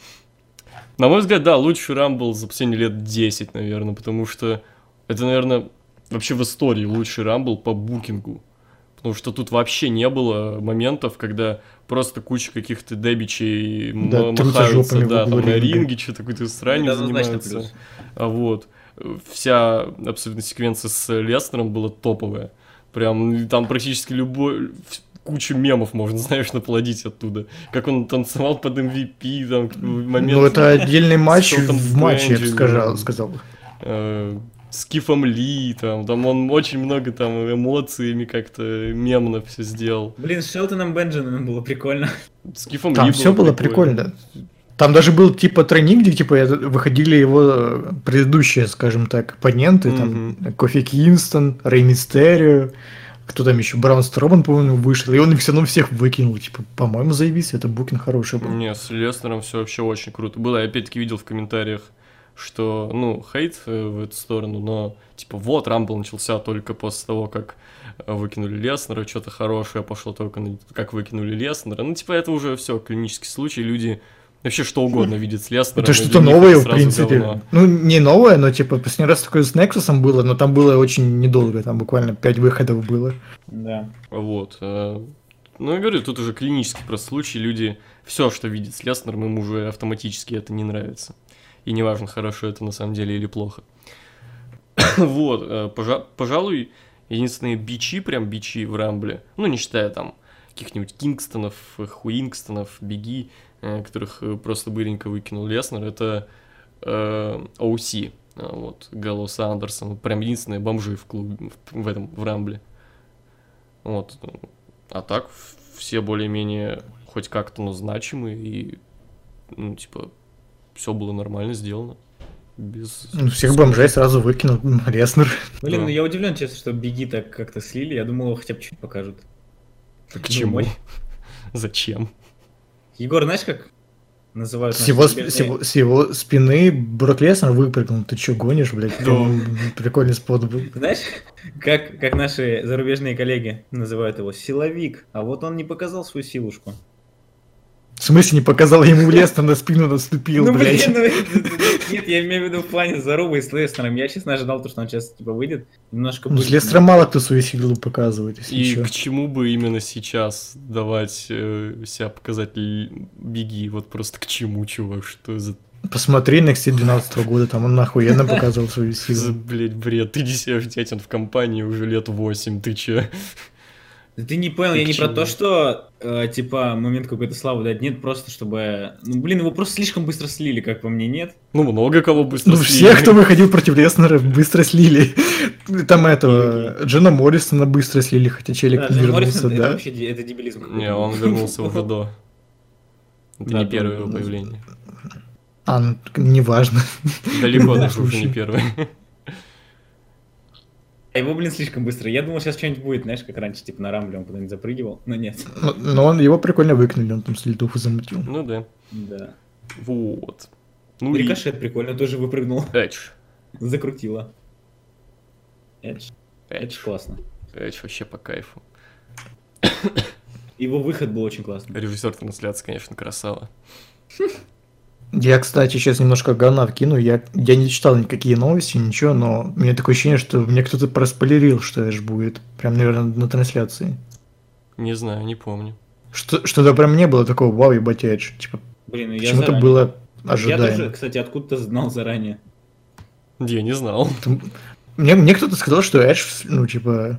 На мой взгляд, да, лучший Рамбл за последние лет десять, наверное, потому что это, наверное, вообще в истории лучший Рамбл по букингу. Потому что тут вообще не было моментов, когда просто куча каких-то дебичей да, махаются, да, там на ринге, что-то какую-то сранью да, занимаются. А вот. Вся абсолютно секвенция с Леснером была топовая. Прям там практически любой... кучу мемов можно, знаешь, наплодить оттуда. Как он танцевал под эм ви пи, там, момент... Ну, это отдельный матч в матче, я бы сказал. С Кифом Ли, там, там он очень много там эмоциями как-то мемно все сделал. Блин, с Шелтоном Бенджамином было прикольно. С Кифом Ли было прикольно. Там все было прикольно. Там даже был типа тройник, где типа выходили его предыдущие, скажем так, оппоненты, mm-hmm. там Кофи Кингстон, Рэй Мистерио, кто там еще, Браун Строман, по-моему, вышел, и он их все равно всех выкинул, типа, по-моему, заявись, это букинг хороший был. Не, с Леснером все вообще очень круто было, я опять-таки видел в комментариях, что, ну, хейт в эту сторону, но, типа, вот, Рамбл начался только после того, как выкинули Леснера, что-то хорошее пошло только на... как выкинули Леснера, ну, типа, это уже все клинический случай, люди вообще что угодно видят с Леснером. Это что-то новое, в принципе. Говно. Ну, не новое, но, типа, последний раз такое с Нексусом было, но там было очень недолго, там буквально пять выходов было. Да. Вот. Ну, я говорю, тут уже клинический просто случай, люди все, что видят с Леснером, им уже автоматически это не нравится. И неважно, хорошо это на самом деле или плохо. Вот, пожалуй, единственные бичи, прям бичи в Рамбле, ну, не считая там каких-нибудь Кингстонов, Хуингстонов, Биги, которых просто быренько выкинул Леснер, это э, о си, вот, Галлоус Андерсон, прям единственные бомжи в клубе, в, в этом, в Рамбле. Вот, а так все более-менее хоть как-то, но значимые и, ну, типа... Все было нормально сделано. Без... Ну, всех бомжей сразу выкинул Леснер. Блин, да. Ну я удивлен, честно, что Беги так как-то слили. Я думал, его хотя бы чуть покажут. Так к чему? Зачем? Егор, знаешь, как называют... С его, сп- сего, с его спины Брок Леснер выпрыгнул. Ты что, гонишь, блядь? Прикольный спот был. Знаешь, как, как наши зарубежные коллеги называют его? Силовик. А вот он не показал свою силушку. В смысле не показал, ему Леснер на спину наступил, ну, блядь. Блин, ну, нет, я имею в виду в плане зарубы с Леснером. Я, честно, ожидал, то, что он сейчас типа выйдет. Немножко будет... Ну, с Леснером мало кто свою силу показывает. И еще. К чему бы именно сейчас давать э, себя показать Беги? Вот просто к чему, чувак? Что за... Посмотри на икс ти двенадцатого года, там он нахуенно показывал свою силу. Блядь, бред, ты десять лет в компании уже лет восемь, ты че? Ты не понял, я не про то, что, э, типа, момент какой-то славы дать, нет, просто чтобы... Ну, блин, его просто слишком быстро слили, как по мне, нет? Ну, много кого быстро ну, слили. Ну, всех, кто выходил против Леснера, быстро слили. Там этого, Джона Моррисона быстро слили, хотя челик да, вернулся, да? Это вообще это дебилизм. Не, он вернулся в ОДО. Это да, не первое его появление. А, ну, неважно. Далеко даже уже не первое. А его, блин, слишком быстро. Я думал, сейчас что-нибудь будет, знаешь, как раньше, типа на Рамбле он куда-нибудь запрыгивал, но нет. Но, но он его прикольно выкнули, он там слитуху замутил. Ну да. Да. Вот. Ну Рикошет и... прикольно тоже выпрыгнул. Эдж. Закрутило. Эдж. Эдж классно. Эдж вообще по кайфу. Его выход был очень классный. Режиссер трансляции, конечно, красава. Я, кстати, сейчас немножко говна вкину. Я, я не читал никакие новости, ничего, но у меня такое ощущение, что мне кто-то проспойлерил, что Эш будет. Прям, наверное, на трансляции. Не знаю, не помню. Что, что-то прям не было такого, вау, ебать, Эш. Типа, блин, я почему-то заранее было ожидаемо. Я тоже, кстати, откуда-то знал заранее. Я не знал. Мне, мне кто-то сказал, что Эш, ну, типа,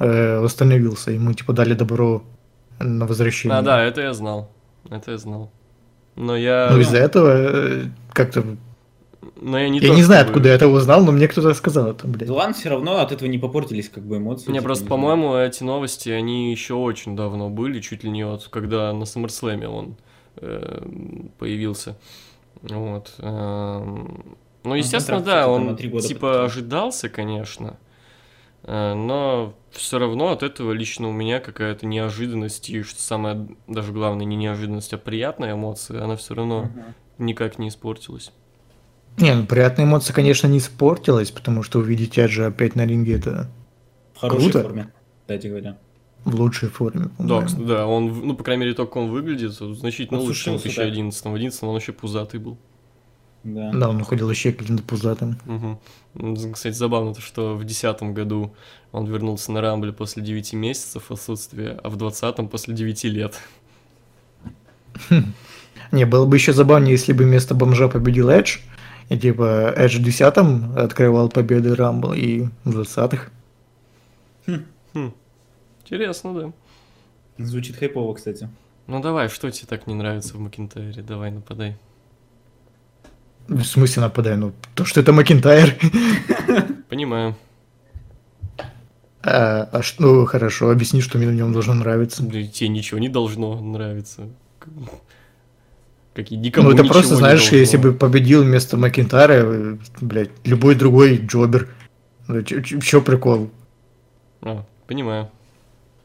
э, восстановился. Ему, типа, дали добро на возвращение. А, да, это я знал. Это я знал. Но я... Ну, из-за этого как-то... Но я не, я не знаю, откуда бы... я это узнал, но мне кто-то сказал это, блядь. Ладно, все равно от этого не попортились как бы эмоции. Мне просто, по-моему, знаю. Эти новости, они еще очень давно были, чуть ли не вот, когда на SummerSlam он э, появился. Вот. Ну, естественно, а, да, он типа подписал. Ожидался, конечно, но все равно от этого лично у меня какая-то неожиданность, и что самое, даже главное, не неожиданность, а приятная эмоция, она все равно uh-huh. никак не испортилась. Не, ну приятная эмоция, конечно, не испортилась, потому что увидеть Эджа опять на ринге, это в хорошей круто. Форме, кстати говоря. В лучшей форме, по-моему. Да, да, он, ну, по крайней мере, то, как он выглядит, значительно он лучше, чем в две тысячи одиннадцатом. В две тысячи одиннадцатом он вообще пузатый был. Да. да, он уходил еще каким-то пузатым. Угу. Кстати, забавно то, что в две тысячи десятом году он вернулся на Рамбле после девяти месяцев отсутствия, а в двадцатом после девяти лет. Хм. Не, было бы еще забавнее, если бы вместо бомжа победил Эдж, и типа Эдж в десятом открывал победы Рамбл и в двадцатых. Хм. Хм. Интересно, да. Звучит хайпово, кстати. Ну давай, что тебе так не нравится в Макентайре? Давай, нападай. В смысле нападай? Ну, то, что это Макентайр. Понимаю. А, а что, ну, хорошо, объясни, что мне на нем должно нравиться. Да, тебе ничего не должно нравиться. Как и никому, ну, это просто, знаешь, если бы победил вместо Макентайра, блядь, любой другой джобер. Чё прикол? А, понимаю.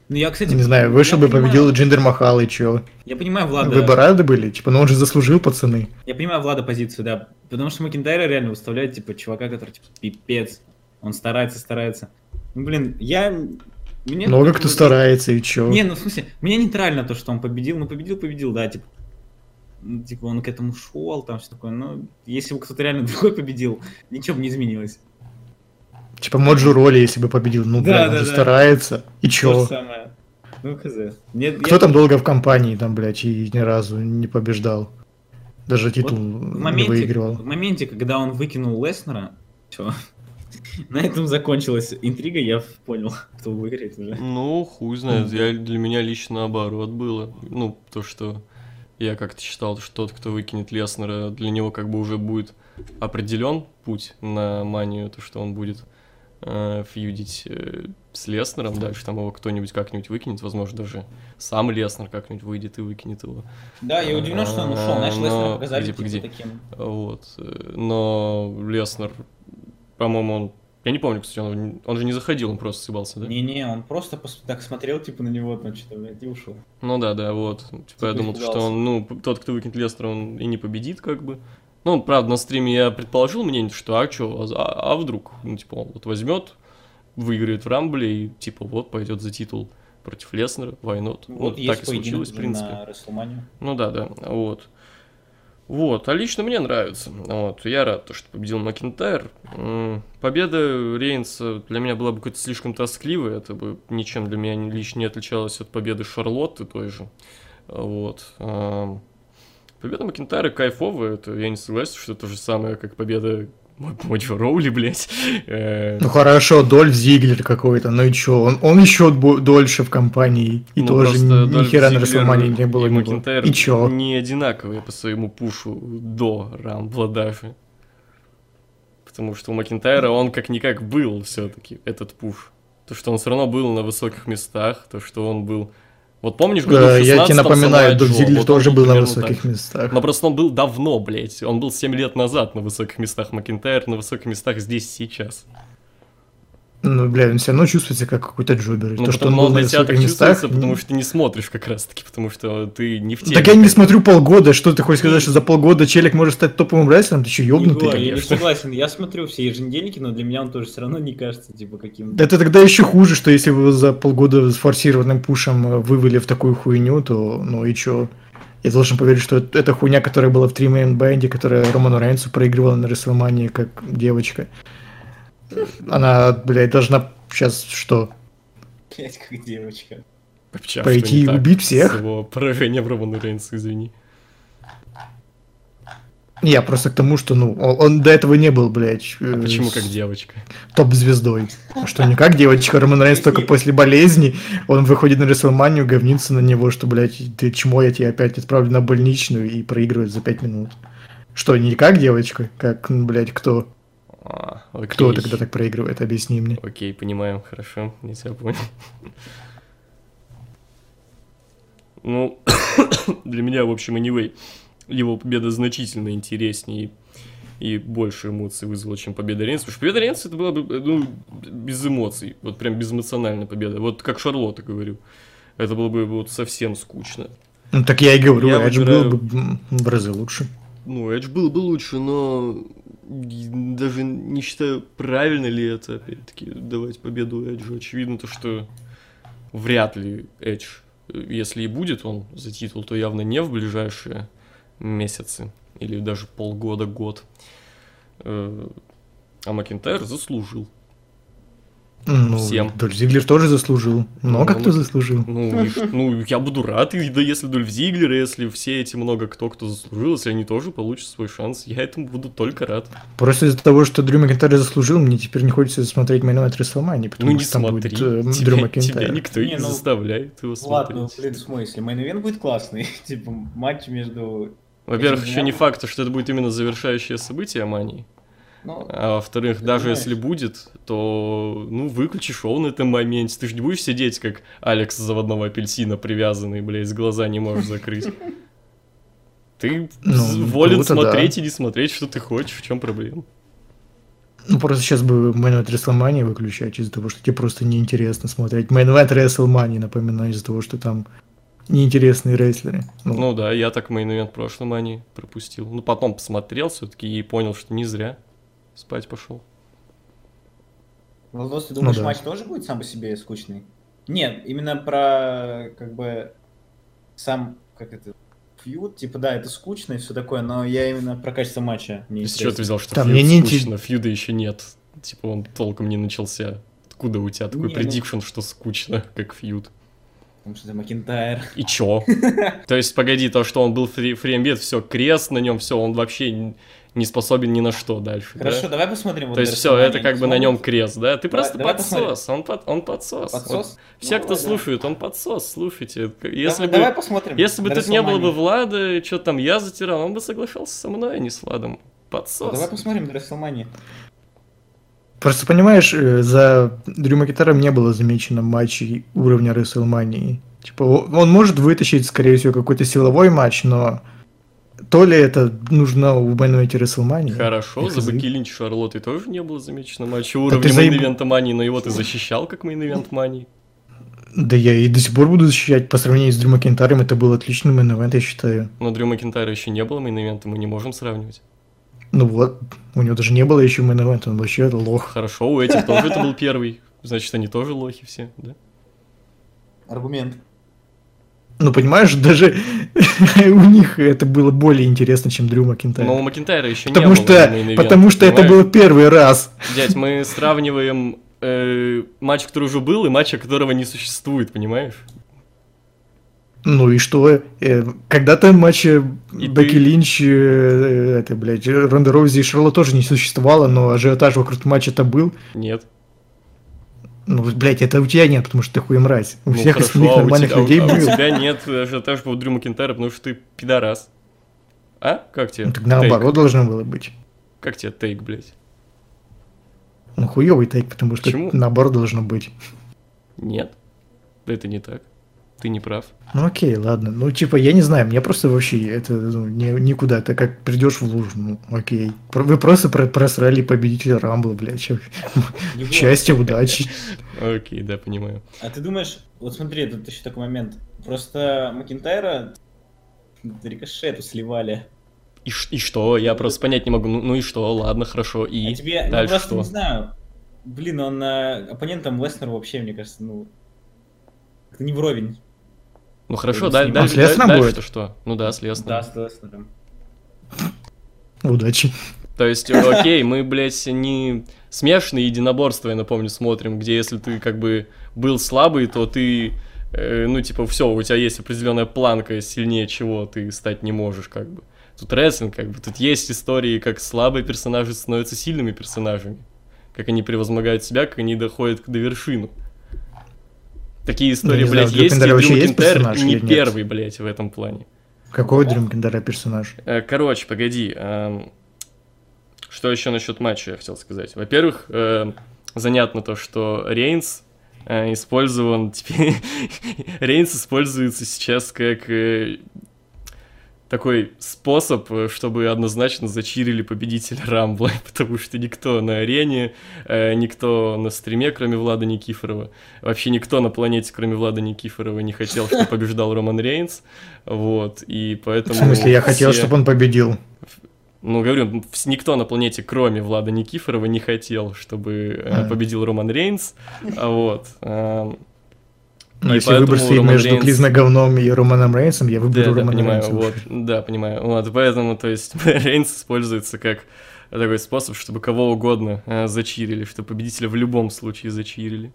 Ну, я, кстати, не знаю, вышел бы, понимаю, победил Джиндер Махал и чё. Я понимаю, Влада... Вы бы рады были? Типа, ну он же заслужил, пацаны. Я понимаю Влада позицию, да. Потому что Макентайра реально выставляет, типа, чувака, который, типа, пипец. Он старается, старается. Ну, блин, я... Мне... Много кто старается, и чё. Не, ну, в смысле, мне нейтрально то, что он победил. Ну, победил, победил, да, типа. Ну, типа, он к этому шел, там, все такое. Но если бы кто-то реально другой победил, ничего бы не изменилось. Типа Моджо Роли, если бы победил, ну, да, блядь, да, он же да. старается, и чё? Ну, хз. Нет, кто я... там долго в компании, там, блядь, и ни разу не побеждал? Даже титул вот моменте, не выигрывал. В моменте, когда он выкинул Леснера, чё? На этом закончилась интрига, я понял, кто выиграет уже. Ну, хуй знает, я, для меня лично наоборот было. Ну, то, что я как-то считал, что тот, кто выкинет Леснера, для него как бы уже будет определен путь на манию, то, что он будет... фьюдить с Леснером, дальше там его кто-нибудь как-нибудь выкинет, возможно, даже сам Леснер как-нибудь выйдет и выкинет его. Да, я удивлен, что он ушел, значит, Леснера показали типа таким. Вот, но Леснер, по-моему, он, я не помню, кстати, он, он же не заходил, он просто сыбался, да? Не-не, он просто так смотрел, типа, на него, там, что-то, блядь, и ушел. Ну да, да, вот, типа, типа я думал, что он, ну, тот, кто выкинет Леснера, он и не победит, как бы. Ну, правда, на стриме я предположил мнение, что а что, а, а вдруг, ну, типа, он вот возьмет, выиграет в Рамбле и, типа, вот, пойдет за титул против Леснера, why not? Вот, ну, так и случилось, в принципе. Ну, да, да, вот. Вот, а лично мне нравится. Вот, я рад, что победил Макентайр. Победа Рейнса для меня была бы какой-то слишком тоскливой, это бы ничем для меня лично не отличалось от победы Шарлотты той же. Вот. Победа Макентайра кайфовая, это я не согласен, что это то же самое, как победа Моджо Роули, блять. Ну хорошо, Дольф Зиглер какой-то, ну и чё, он, он еще дольше в компании, и ну, тоже ни хера на Расселмании не было. И Макентайр и чё? Не одинаковые по своему пушу до Рамбла даже. Потому что у Макентайра он как-никак был все-таки, этот пуш. То, что он все равно был на высоких местах, то, что он был... Вот помнишь, году в шестнадцатом, я тебе напоминаю, Дольф Зиглер вот тоже был на высоких так. местах. Но просто он был давно, блядь. Он был семь лет назад на высоких местах. Макентайр на высоких местах здесь сейчас. Ну, бля, он все равно чувствуется как какой-то джобер. Ну, то, что он был на нескольких местах... потому что ты не смотришь как раз-таки, потому что ты не в теме. Так я не смотрю полгода, что ты хочешь сказать, что за полгода челик может стать топовым рестлером? Ты что, ёбнутый? Не, я не согласен, я смотрю все еженедельники, но для меня он тоже все равно не кажется типа каким-то... Это тогда еще хуже, что если вы за полгода с форсированным пушем вывели в такую хуйню, то ну и чё? Я должен поверить, что эта хуйня, которая была в Три Мэн Бенде, которая Роману Рейнсу проигрывала на Рестлмании как девочка... Она, блядь, должна сейчас что? Блядь, как девочка. Попча, пойти и убить всех? С его поражением Роману Рейнсу, извини. Я просто к тому, что, ну, он, он до этого не был, блядь. А э, почему с... как девочка? Топ-звездой. Что не как девочка, Роман Рейнс только после болезни. Он выходит на Рестлманию, говнится на него, что, блядь, ты чмо, я тебя опять отправлю на больничную и проигрывает за пять минут. Что, не как девочка? Как, блядь, кто... А, кто тогда так проигрывает, объясни мне. Окей, понимаем, хорошо, я тебя понял. Ну, для меня, в общем, anyway, его победа значительно интереснее и, и больше эмоций вызвала, чем победа Рейнса. Потому что победа Рейнса это была бы, ну, без эмоций, вот прям безэмоциональная победа. Вот как Шарлотта говорю, это было бы вот совсем скучно. Ну, так я и говорю, Эдж выбираю... был бы в разы лучше. Ну, Эдж был бы лучше, но... Даже не считаю, правильно ли это, опять-таки, давать победу Эджу. Очевидно то, что вряд ли Эдж, если и будет он за титул, то явно не в ближайшие месяцы или даже полгода, год. А Макентайр заслужил. Ну, всем. Дольф Зиглер тоже заслужил. Много ну, кто заслужил. Ну, и, ну, я буду рад, и, да, если Дольф Зиглер, если все эти много кто, кто заслужил, если они тоже получат свой шанс, я этому буду только рад. Просто из-за того, что Дрю Макентайр заслужил, мне теперь не хочется смотреть Майн Ивент Рестлмании, потому ну, что там смотри. будет э, тебя, Дрю Макентайр. Тебя никто не, ну, не заставляет его смотреть. Ладно, блин, в смысле, Майн Ивент будет классный, типа матч между... Во-первых, еще не факт, что это будет именно завершающее событие Мании. Ну, а во-вторых, даже понимаешь. Если будет, то, ну, выключи шоу на этом моменте. Ты же не будешь сидеть, как Алекс с заводного апельсина привязанный, блядь, глаза не можешь закрыть. Ты ну, волен смотреть да. и не смотреть, что ты хочешь, в чем проблема. Ну, просто сейчас бы Майн Ивент Рестлмании выключать из-за того, что тебе просто неинтересно смотреть. Майн Ивент Рестлмании, напоминаю, из-за того, что там неинтересные рестлеры. Ну, ну да, я так Майн Ивент в прошлом Мании пропустил. Ну, потом посмотрел все-таки и понял, что не зря. Спать пошел. Владос, ты думаешь, ну, да. матч тоже будет сам по себе скучный? Нет, именно про как бы сам как это фьюд, типа да, это скучно и все такое, но я именно про качество матча. Не с чего ты взял, что там фьюд не скучно? Не... Фьюда еще нет, типа он толком не начался. Откуда у тебя такой не, предикшн, ну... что скучно, как фьюд? Потому что это Макентайр. И чё? То есть, погоди, то, что он был фри-эмбед, все, крест на нем, все, он вообще не способен ни на что дальше. Хорошо, да? Давай посмотрим. Вот то есть, все, это как бы на нем крест, да? Ты давай, просто давай подсос, он, под, он подсос. подсос? Вот. Ну, все, ну, кто да. слушает, он подсос, слушайте. Если давай, бы, давай посмотрим. Если бы тут не было бы Влада, что там я затирал, он бы соглашался со мной, а не с Владом. Подсос. Ну, давай посмотрим на Рестлмании. Просто понимаешь, за Дрю Макентайром не было замечено матчей уровня Рестлмании. Типа, он может вытащить, скорее всего, какой-то силовой матч, но то ли это нужно у Майн Ивента Рестлмании. Хорошо, за Бекки Линч Шарлотты тоже не было замечено матча уровня Майн Ивента Мании, но его ты защищал как Майн Ивент Мании. Да я и до сих пор буду защищать. По сравнению с Дрю Макентайром это был отличный Майн Ивент, я считаю. Но Дрю Макентайра еще не было Майн Ивента, мы не можем сравнивать. Ну вот, у него даже не было еще Майн Ивента, он вообще лох. Хорошо, у этих тоже это был первый, значит, они тоже лохи все, да? Аргумент. Ну, понимаешь, даже у них это было более интересно, чем Дрю Макентайр. Но у Макентайра еще не было Майн Ивента. Потому что это был первый раз. Дядь, мы сравниваем матч, который уже был, и матч, которого не существует, понимаешь? Ну и что? Когда-то матча Бекки ты... Линч, это, блядь, Ронда Роузи и Шарлотт тоже не существовало, но ажиотаж вокруг матча-то был. Нет. Ну, блядь, это у тебя нет, потому что ты хуй мразь. У ну, всех хорошо, остальных нормальных а у тебя, людей а, был. А у тебя нет ажиотажа по Дрю Макентайра, потому что ты пидорас. А? Как тебе? Ну, так наоборот тейк? Должно было быть. Как тебе тейк, блядь? Ну, хуёвый тейк, потому что Почему? Наоборот должно быть. Нет. Это не так. ты не прав. Ну окей, ладно. Ну типа, я не знаю, мне просто вообще это ну, не, никуда. Это как придешь в лужу, ну окей. Вы просто просрали победителя Рамбла, блядь. Счастья, удачи. Окей, да, понимаю. А ты думаешь, вот смотри, тут еще такой момент. Просто Макентайра рикошету сливали. И, и что? Я просто понять не могу. Ну, ну и что? Ладно, хорошо. И а тебе, дальше ну, просто что? Не знаю. Блин, он оппонентом Леснеру вообще, мне кажется, ну... Как-то не вровень. Ну хорошо, да, да, с Леснером дальше будет? Что? Ну да, с Леснером. Да, с Леснером. Удачи. То есть, окей, мы, блядь, не смешанные единоборства, я напомню, смотрим, где если ты как бы был слабый, то ты... Э, ну, типа, все, у тебя есть определенная планка, сильнее чего ты стать не можешь, как бы. Тут рестлинг, как бы, тут есть истории, как слабые персонажи становятся сильными персонажами, как они превозмогают себя, как они доходят до вершины. Такие истории, да, блядь, знаю, есть, и Дрюмкиндер не первый, блядь, в этом плане. Какой Дрюмкиндера персонаж? Короче, погоди, что еще насчет матча я хотел сказать. Во-первых, занятно то, что Рейнс... использован теперь... Рейнс используется сейчас как э, такой способ, чтобы однозначно зачирили победителя Рамбла, потому что никто на арене, э, никто на стриме, кроме Влада Никифорова, вообще никто на планете, кроме Влада Никифорова, не хотел, чтобы побеждал Роман Рейнс, вот, и поэтому... В смысле, я все... хотел, чтобы он победил? Ну, говорю, никто на планете, кроме Влада Никифорова, не хотел, чтобы а. победил Роман Рейнс, вот. Но и если выбор стоит между Рейнс... Клизноговном и Романом Рейнсом, я выберу да, Романа да, понимаю, Рейнса. Вот, да, понимаю, вот, поэтому, то есть, Рейнс используется как такой способ, чтобы кого угодно э, зачирили, чтобы победителя в любом случае зачирили.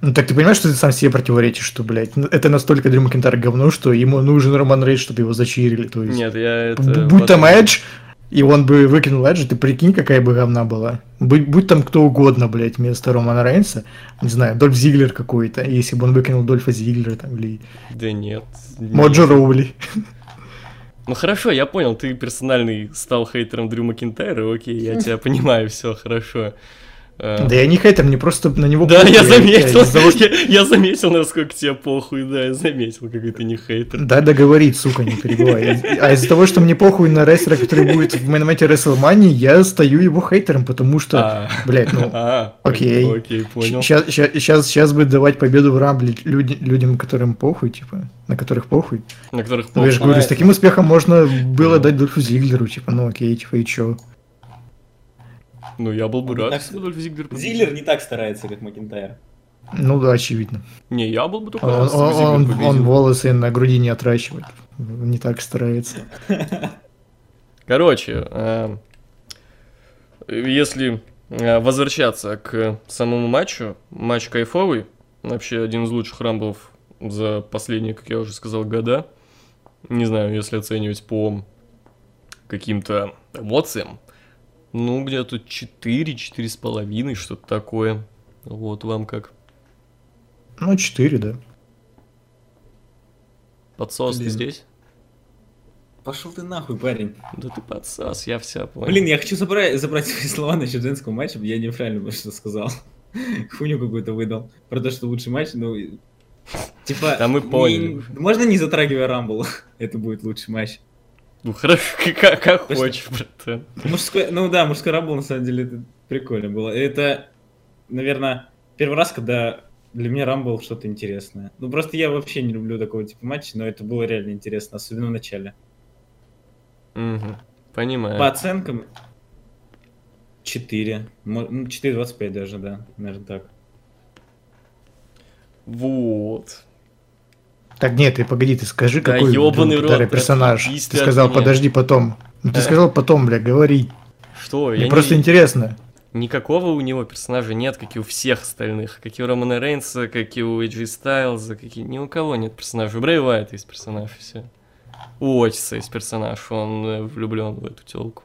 Ну так ты понимаешь, что ты сам себе противоречишь, что, блядь, это настолько Дрю Макентайр говно, что ему нужен Роман Рейнс, чтобы его зачирили, то есть... Нет, я это... Будь там Эдж... И он бы выкинул Эджи, ты прикинь, какая бы говна была. Будь, будь там кто угодно, блядь, вместо Романа Рейнса, не знаю, Дольф Зиглер какой-то, если бы он выкинул Дольфа Зиглера там, или... Да нет. Моджо Роули. Ну хорошо, я понял, ты персональный стал хейтером Дрю Макентайра, окей, я тебя понимаю, все хорошо. Да я не хейтер, мне просто на него... Да, я заметил, я заметил, насколько тебе похуй, да, я заметил, какой ты не хейтер. Да, договорить, сука, не перебивай. А из-за того, что мне похуй на рестлера, который будет в мейн-ивенте WrestleMania, я стою его хейтером, потому что, блядь, ну, окей. Окей, понял. Сейчас бы давать победу в Рамбле людям, которым похуй, типа, на которых похуй. На которых похуй. Я же говорю, с таким успехом можно было дать Дольфу Зиглеру, типа, ну окей, типа, и чё? Ну, я был бы он рад, если Дольф Зиглер победил. Зиглер не так старается, как Макентайр. Ну да, очевидно. Не, я был бы только рад, если Зиглер он, победил. Он волосы на груди не отращивает. Не так старается. Короче, э, если возвращаться к самому матчу, матч кайфовый, вообще один из лучших рамблов за последние, как я уже сказал, года. Не знаю, если оценивать по каким-то эмоциям. Ну, где-то четыре, четыре с половиной, что-то такое. Вот, вам как? Ну, четыре, да. Подсос ты здесь? Пошел ты нахуй, парень. Да ты подсос, я вся понял. Блин, я хочу забрать, забрать свои слова насчет женского матча, я неправильно что сказал. Хуйню какую-то выдал. Про то, что лучший матч, ну... Типа... Да мы поняли. Не, можно не затрагивая Рамбл? Это будет лучший матч. Ну хорошо, как, как хочешь, братан. Мужской, ну да, мужской Рамбл на самом деле это прикольно было. Это, наверное, первый раз, когда для меня Рамбл что-то интересное. Ну просто я вообще не люблю такого типа матча, но это было реально интересно, особенно в начале. Угу, понимаю. По оценкам четыре, ну четыре двадцать пять даже, да, наверное так. Вот. Так нет, ты погоди, ты скажи, да, какой рот, персонаж. Да, ты сказал, подожди потом. Ну да. Ты сказал потом, бля, говори. Что? Мне я просто не... интересно. Никакого у него персонажа нет, как и у всех остальных. Как и у Романа Рейнса, как и у Эджи Стайлза, как и... Ни у кого нет персонажа. У Брэй Уайта есть персонаж, и все. У Отиса есть персонаж, он влюблен в эту телку.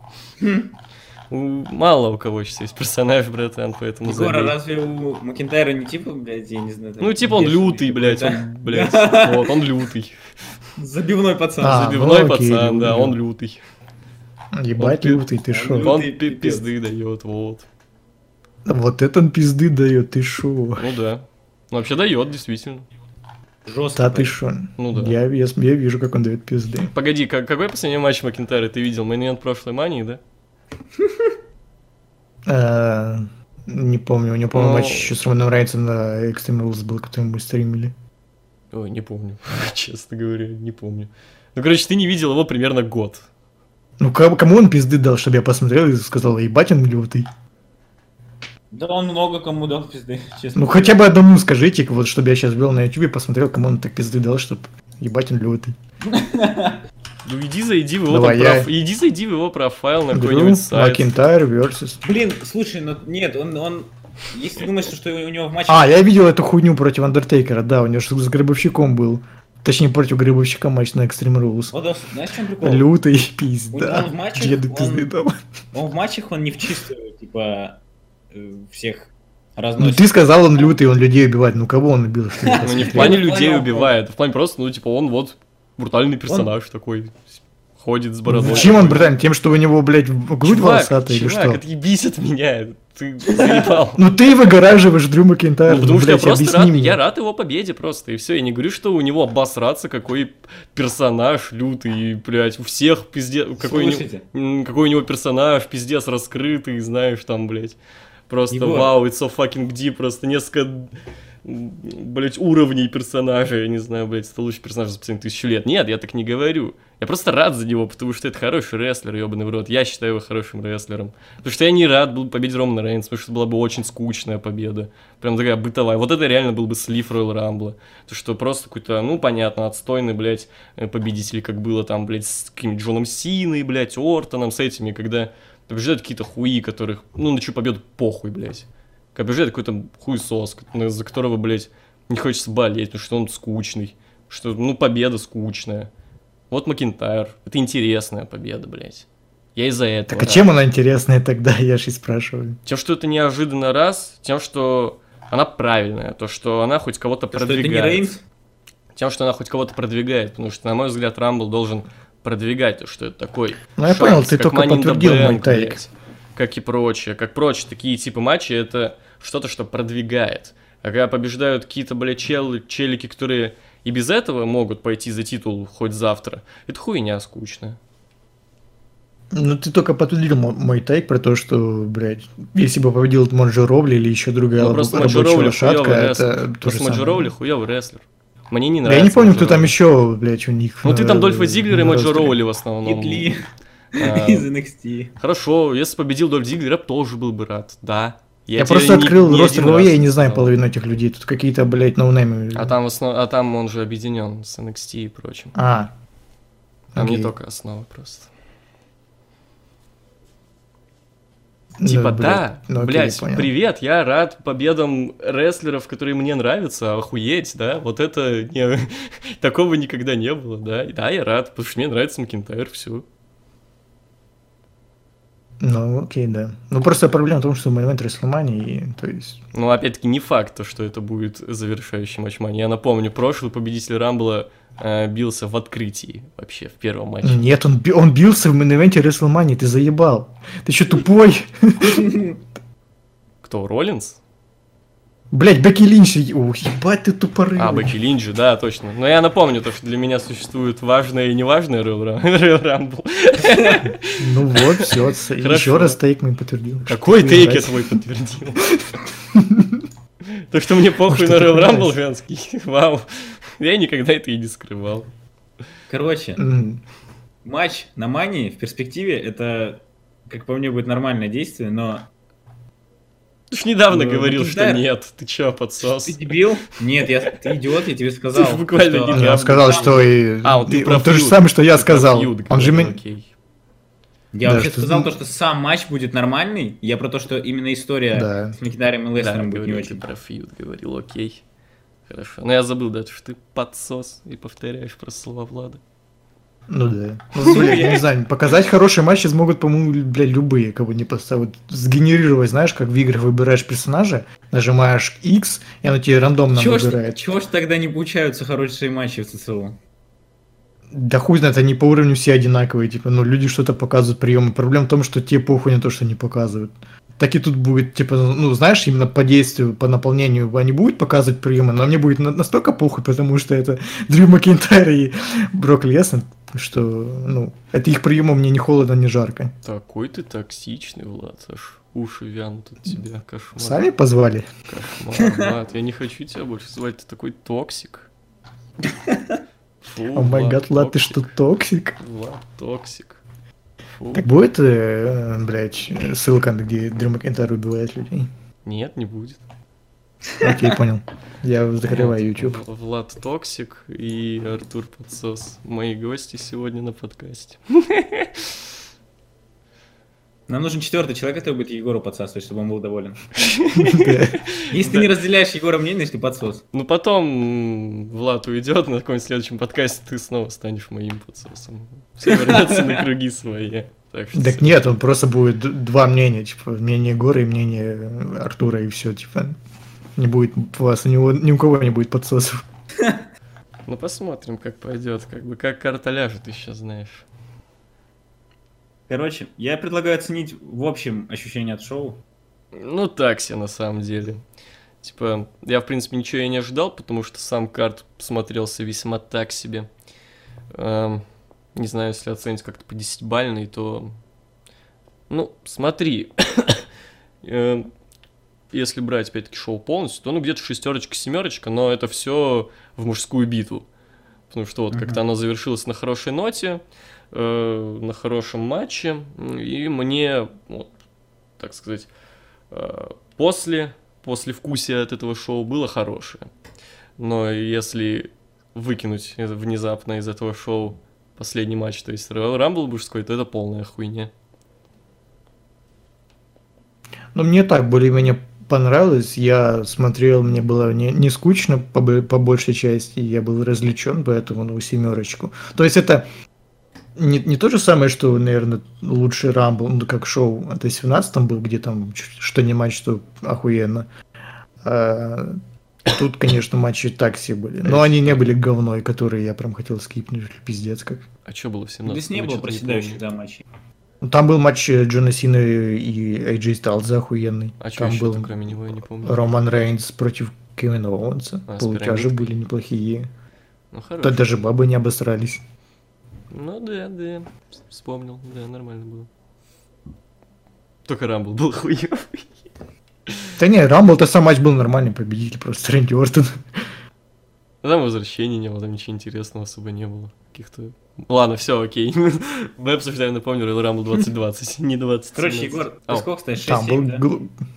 У... Мало у кого сейчас есть персонаж, братан, поэтому забей. Егор, а разве у Макентайра не типа, блядь, я не знаю... Ну, типа он лютый, блядь, он, блядь, вот, он лютый. Забивной пацан. А, забивной ну, окей, пацан, да, он лютый. Ебать он, лютый, ты шо? Он лютый, пизды дает, вот. Вот это он пизды дает, ты шо? Ну да, ну, вообще дает, действительно. Жестко. Да ты шо? Ну, да. Я, я, я вижу, как он дает пизды. Погоди, как, какой последний матч Макинтайра ты видел? Мейн-ивент прошлой мании, да? Не помню. У него, по-моему, матч еще с Романом Райнсом на Extreme Rules был, который мы стримили. Ой, не помню. Честно говоря, не помню. Ну, короче, ты не видел его примерно год. Ну, кому он пизды дал, чтобы я посмотрел и сказал, ебать, он лютый. Да он много кому дал пизды, честно. Ну хотя бы одному скажите, вот чтобы я сейчас был на ютубе, посмотрел, кому он так пизды дал, чтобы ебать он лютый. Ну иди зайди в его Давай, там, я... проф... иди зайди в его профайл на какой-нибудь сайт. Макинтайр versus. Блин, слушай, ну нет, он, он... если думаешь, что у него в матче... А, я видел эту хуйню против Андертейкера, да, у него же с Гробовщиком был. Точнее, против Гробовщика матч на Extreme Rules. О, да, знаешь, в чем прикол? Лютый пизда. Он в матчах, Деду пизды он... дал. Он в матчах, он не в чистую, типа... всех разносит. Ну ты сказал, он лютый, он людей убивает. Ну кого он убил? Ну не в плане людей убивает, в плане просто, ну типа он вот брутальный персонаж такой, ходит с бородой. Чем он брутальный? Тем, что у него, блядь, грудь волосатая или что? Чувак, отъебись от меня, ты заебал. Ну ты выгораживаешь Дрю Макинтайра. Ну потому что я просто рад, я рад его победе просто, и все. Я не говорю, что у него обосраться какой персонаж лютый, блядь, у всех пиздец, какой у него персонаж пиздец раскрытый, знаешь, там, блядь. Просто его... вау, it's so fucking deep, просто несколько, блять, уровней персонажа, я не знаю, блять, это лучший персонаж за последние тысячу лет. Нет, я так не говорю. Я просто рад за него, потому что это хороший рестлер, ебаный в рот. Я считаю его хорошим рестлером. Потому что я не рад был победить Романа Рейнса, потому что это была бы очень скучная победа. Прям такая бытовая. Вот это реально был бы слив Royal Rumble. То, что просто какой-то, ну, понятно, отстойный, блять, победитель, как было там, блять, с каким-нибудь Джоном Синой, блять, Ортоном, с этими, когда... Побеждают какие-то хуи, которых, ну, на чью победу похуй, блядь. Побеждает какой-то хуесос, за которого, блядь, не хочется болеть, потому что он скучный. Что, ну, победа скучная. Вот Макинтайр. Это интересная победа, блядь. Я из-за этого. Так а чем она интересная тогда, я же и спрашиваю. Тем, что это неожиданно раз, тем, что она правильная, то, что она хоть кого-то продвигает. Тем, что она хоть кого-то продвигает, потому что, на мой взгляд, Рамбл должен... продвигать, что это такой. Ну я шанс, понял, ты только подтвердил мой тайк. Как и прочее, как прочее, такие типы матчи это что-то, что продвигает. А когда побеждают какие-то, бля, чел, челики, которые и без этого могут пойти за титул хоть завтра, это хуйня скучная. Ну ты только подтвердил мой тайк про то, что, блядь, если бы победил Моджо Ровли или еще другая ну, просто рабочая Моджо Ровли лошадка, хуёвый это рестлер. То просто Моджо Ровли хуёвый рестлер. Мне не нравится. Да я не помню, кто там еще, блядь, у них. Ну на... ты там Дольфа Зиглера и Моджо Роули в основном. Идли а, из эн экс ти. Хорошо, если победил Дольф Зиглер, я бы тоже был бы рад, да. Я, я просто открыл ростер ВВЕ, я не знаю половину этих людей, тут какие-то, блядь, ноунеймы. А там, основ... а там он же объединен с эн экс ти и прочим. А. Там окей. Не только основа просто. Типа, да, да, ну, блядь, я привет, я рад победам рестлеров, которые мне нравятся, охуеть, да, вот это, не, такого никогда не было, да, да, я рад, потому что мне нравится Макинтайр, все. Ну, окей, да, ну просто проблема в том, что мейн-ивент Рестлмании, то есть... Ну, опять-таки, не факт, что это будет завершающий матч Мани, я напомню, прошлый победитель Рамбла... бился в открытии вообще, в первом матче. Нет, он, би- он бился в мейн-ивенте WrestleMania, ты заебал. Ты что, тупой? Кто, Роллинс? Блять, Бекки Линч, ух, ебать ты тупорый. А, Бекки Линч, да, точно. Но я напомню, то, что для меня существует важное и неважное Royal Rumble. Ну вот, все, еще раз тейк мой подтвердил. Какой тейк я твой подтвердил? То, что мне похуй на Royal Rumble женский, вау. Я никогда это и не скрывал. Короче, mm-hmm. матч на Мании в перспективе это, как по мне, будет нормальное действие, но... Ты ж недавно ну, говорил, Макинтайр... что нет, ты чё, подсос? Ты дебил? Нет, я... ты идиот, я тебе сказал. Ты буквально что... недавно. Он сказал, что и... А, вот ты прав. То же самое, что я ты сказал. Фьюд, он же... Окей. Я да, вообще что... сказал то, что сам матч будет нормальный, я про то, что именно история да. с Макинтайром и Лестером да, будет не очень. Да, ты про Фьюд говорил, окей. Хорошо. Но я забыл, да, что ты подсос и повторяешь просто слова Влада. Ну да. Ну, блядь, я не знаю, показать хорошие матчи смогут, по-моему, бля, любые, кого не поставят. Сгенерировать, знаешь, как в играх выбираешь персонажа, нажимаешь X, и оно тебе рандомно чего выбирает. Ж, чего ж тогда не получаются хорошие матчи в ЦЦО? Да хуй знает, они по уровню все одинаковые, типа, ну люди что-то показывают, приемы. Проблема в том, что тебе похуй на то, что не показывают. так и тут будет, типа, ну, знаешь, именно по действию, по наполнению они будут показывать приемы, но мне будет настолько похуй, потому что это Дрю Макентайр и Брок Леснар, что, ну, от их приемов мне ни холодно, ни жарко. Такой ты токсичный, Влад, аж уши вянут от тебя, кошмар. Сами позвали? Кошмар, Влад, я не хочу тебя больше звать, ты такой токсик. О май гад, Влад, ты что, токсик? Влад, токсик. Фу. Так будет, э, блядь, ссылка, где Дрю Макентайр убивает людей? Нет, не будет. Окей, понял. Я закрываю YouTube. Влад Токсик и Артур Подсос. Мои гости сегодня на подкасте. Нам нужен четвертый человек, который будет Егору подсасывать, чтобы он был доволен. Если ты не разделяешь Егора мнение, ты подсос. Ну потом Влад уйдет, на каком-нибудь следующем подкасте ты снова станешь моим подсосом. Все вернется на круги свои. Так, так все... нет, он просто будет два мнения, типа мнение Егора и мнение Артура, и все, типа не будет вас, у него ни у кого не будет подсосов. Ну посмотрим, как пойдет, как бы как карта ляжет, ты сейчас знаешь. Короче, я предлагаю оценить в общем ощущение от шоу. Ну так себе на самом деле. Типа, я в принципе ничего и не ожидал, потому что сам карт смотрелся весьма так себе. Эм, не знаю, если оценить как-то по десятибалльной, то... Ну, смотри. эм, если брать опять-таки шоу полностью, то ну где-то шестерочка-семерочка, но это все в мужскую битву. Потому что вот mm-hmm. как-то оно завершилось на хорошей ноте, э, на хорошем матче, и мне, вот, так сказать, э, после, послевкусие от этого шоу было хорошее. Но если выкинуть внезапно из этого шоу последний матч, то есть Рамбл мужской, то это полная хуйня. Ну, мне так более-менее понравилось, я смотрел, мне было не, не скучно по, по большей части, я был развлечен, поэтому ну семерочку. То есть это не, не то же самое, что, наверное, лучший Рамбл, ну как шоу, это семнадцатом был, где там что не матч, что охуенно. А, тут, конечно, матчи такси были, но они не были говной, которые я прям хотел скипнуть, пиздец как. А что было в семнадцатом? Здесь не было проседающих да, матчей. Там был матч Джона Сины и Эй Джей Стайлза охуенный. А там был кроме него, я не помню. Роман Рейнс против Кевина Оуэнса. А, Полутяжи были неплохие. Ну, да даже бабы не обосрались. Ну да, да. Вспомнил. Да, нормально было. Только Рамбл был хуёвый. Да не, Рамбл-то сам матч был нормальный, победитель просто Рэнди Ортон. Там возвращений не было, там ничего интересного особо не было. Каких-то... Ладно, все, окей. Мы обсуждаем, напомню, Royal Rumble двадцать двадцать, не двадцать семнадцать. Короче, Егор, ты сколько стоишь? шесть семь, да?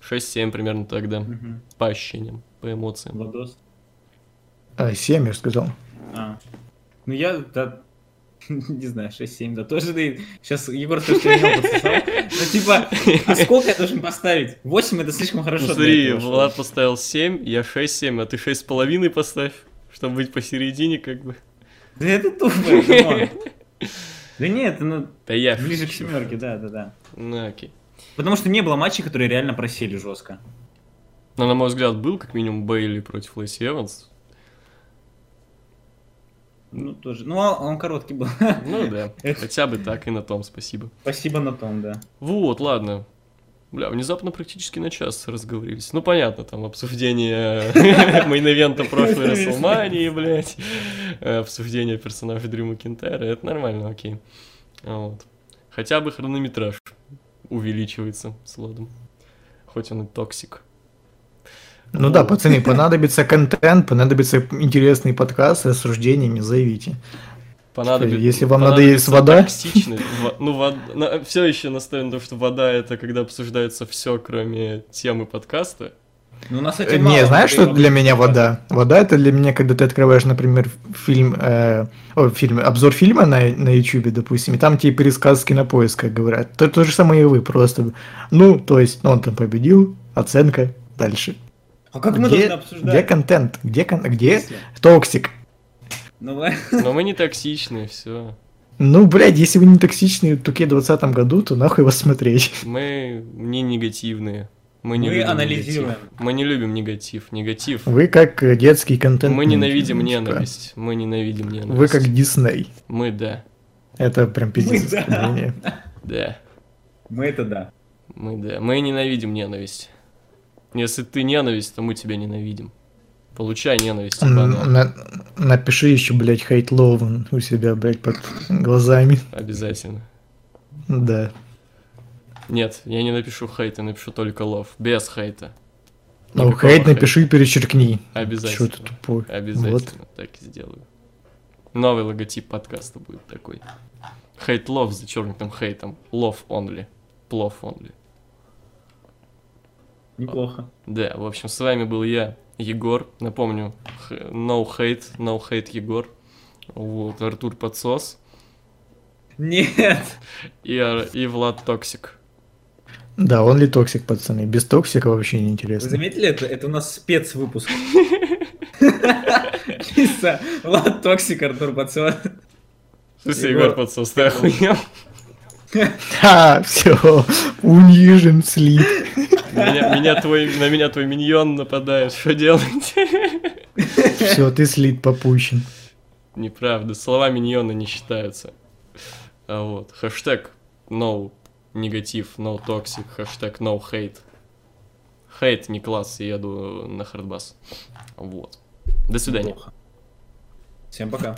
шесть семь примерно так, да. По ощущениям, по эмоциям. Владос? А, семь я сказал. А. Ну я, да... Не знаю, шесть семь, да, тоже ты... Сейчас Егор скажет, что я не подсосал. Ну типа, а сколько я должен поставить? восемь это слишком хорошо. Смотри, Влад поставил семь, я шесть семь, а ты шесть с половиной поставь, чтобы быть посередине как бы. Да это тупо, Димон. Да нет, ну, да я ближе к семерке, да, да, да. Ну окей. Потому что не было матчей, которые реально просели жестко. Но, на мой взгляд, был как минимум Бейли против Лэйси Эванс. Ну, тоже. Ну, он короткий был. Ну, да. Хотя бы так и на том, спасибо. Спасибо на том, да. Вот, ладно. Бля, внезапно практически на час разговорились. Ну, понятно, там обсуждение мейн-ивента прошлой Расселмании, блядь. Обсуждение персонажей Дрю Макентайра. Это нормально, окей. Вот. Хотя бы хронометраж увеличивается с Владом. Хоть он и токсик. Ну да, пацаны, понадобится контент, понадобится интересный подкаст с рассуждениями, заявите. Понадобится, если вам понадобится надо есть вода. Ну, вод... на... все еще настроено на то, что вода это когда обсуждается все, кроме темы подкаста. Ну, у нас этим мало. Не, знаешь, что для меня вода? Вода это для меня, когда ты открываешь, например, фильм, э... О, фильм... обзор фильма на... на YouTube, допустим, и там тебе пересказ с Кинопоиска говорят. То, то же самое и вы просто. Ну, то есть, ну, он там победил, оценка, дальше. А как где... мы должны обсуждать? Где контент? Где, кон... где... токсик? Но мы не токсичные, все. Ну, блядь, если вы не токсичные в двадцатом году, то нахуй вас смотреть. Мы не негативные. Мы, не мы анализируем. Негатив. Мы не любим негатив. Негатив. Вы как детский контент. Мы ненавидим ненависть. Мы ненавидим ненависть. Вы как Дисней. Мы да. Это прям пиздец. Да. Да. Мы это да. Мы, да, мы ненавидим ненависть. Если ты ненависть, то мы тебя ненавидим. Получай ненависть. На напиши еще, блядь, hate love у себя, блядь, под глазами. Обязательно. Да. Нет, я не напишу хейт, я напишу только love. Без хейта. Ну, хейт напиши и перечеркни. Обязательно. Что ты тупой. Обязательно, вот. Так и сделаю. Новый логотип подкаста будет такой. Hate love за черным хейтом. Love only. Плов only. Неплохо. Да, в общем, с вами был я, Егор. Напомню, no hate, no hate Егор. Вот, Артур Подсос. Нет. И, и Влад Токсик. Да, он ли токсик, пацаны. Без токсика вообще не интересно. Вы заметили это? Это у нас спецвыпуск. Чисто. Влад Токсик, Артур Подсос. Слушай, Егор Подсос, ты охуел? Да, все, унижен слив. Меня, меня твой, на меня твой миньон нападает, что делать? Все, ты слит попущен. Неправда, слова миньона не считаются. А вот, хэштег no negative, no toxic, хэштег no hate. Хейт не класс, я еду на хардбас. Вот. До свидания. Всем пока.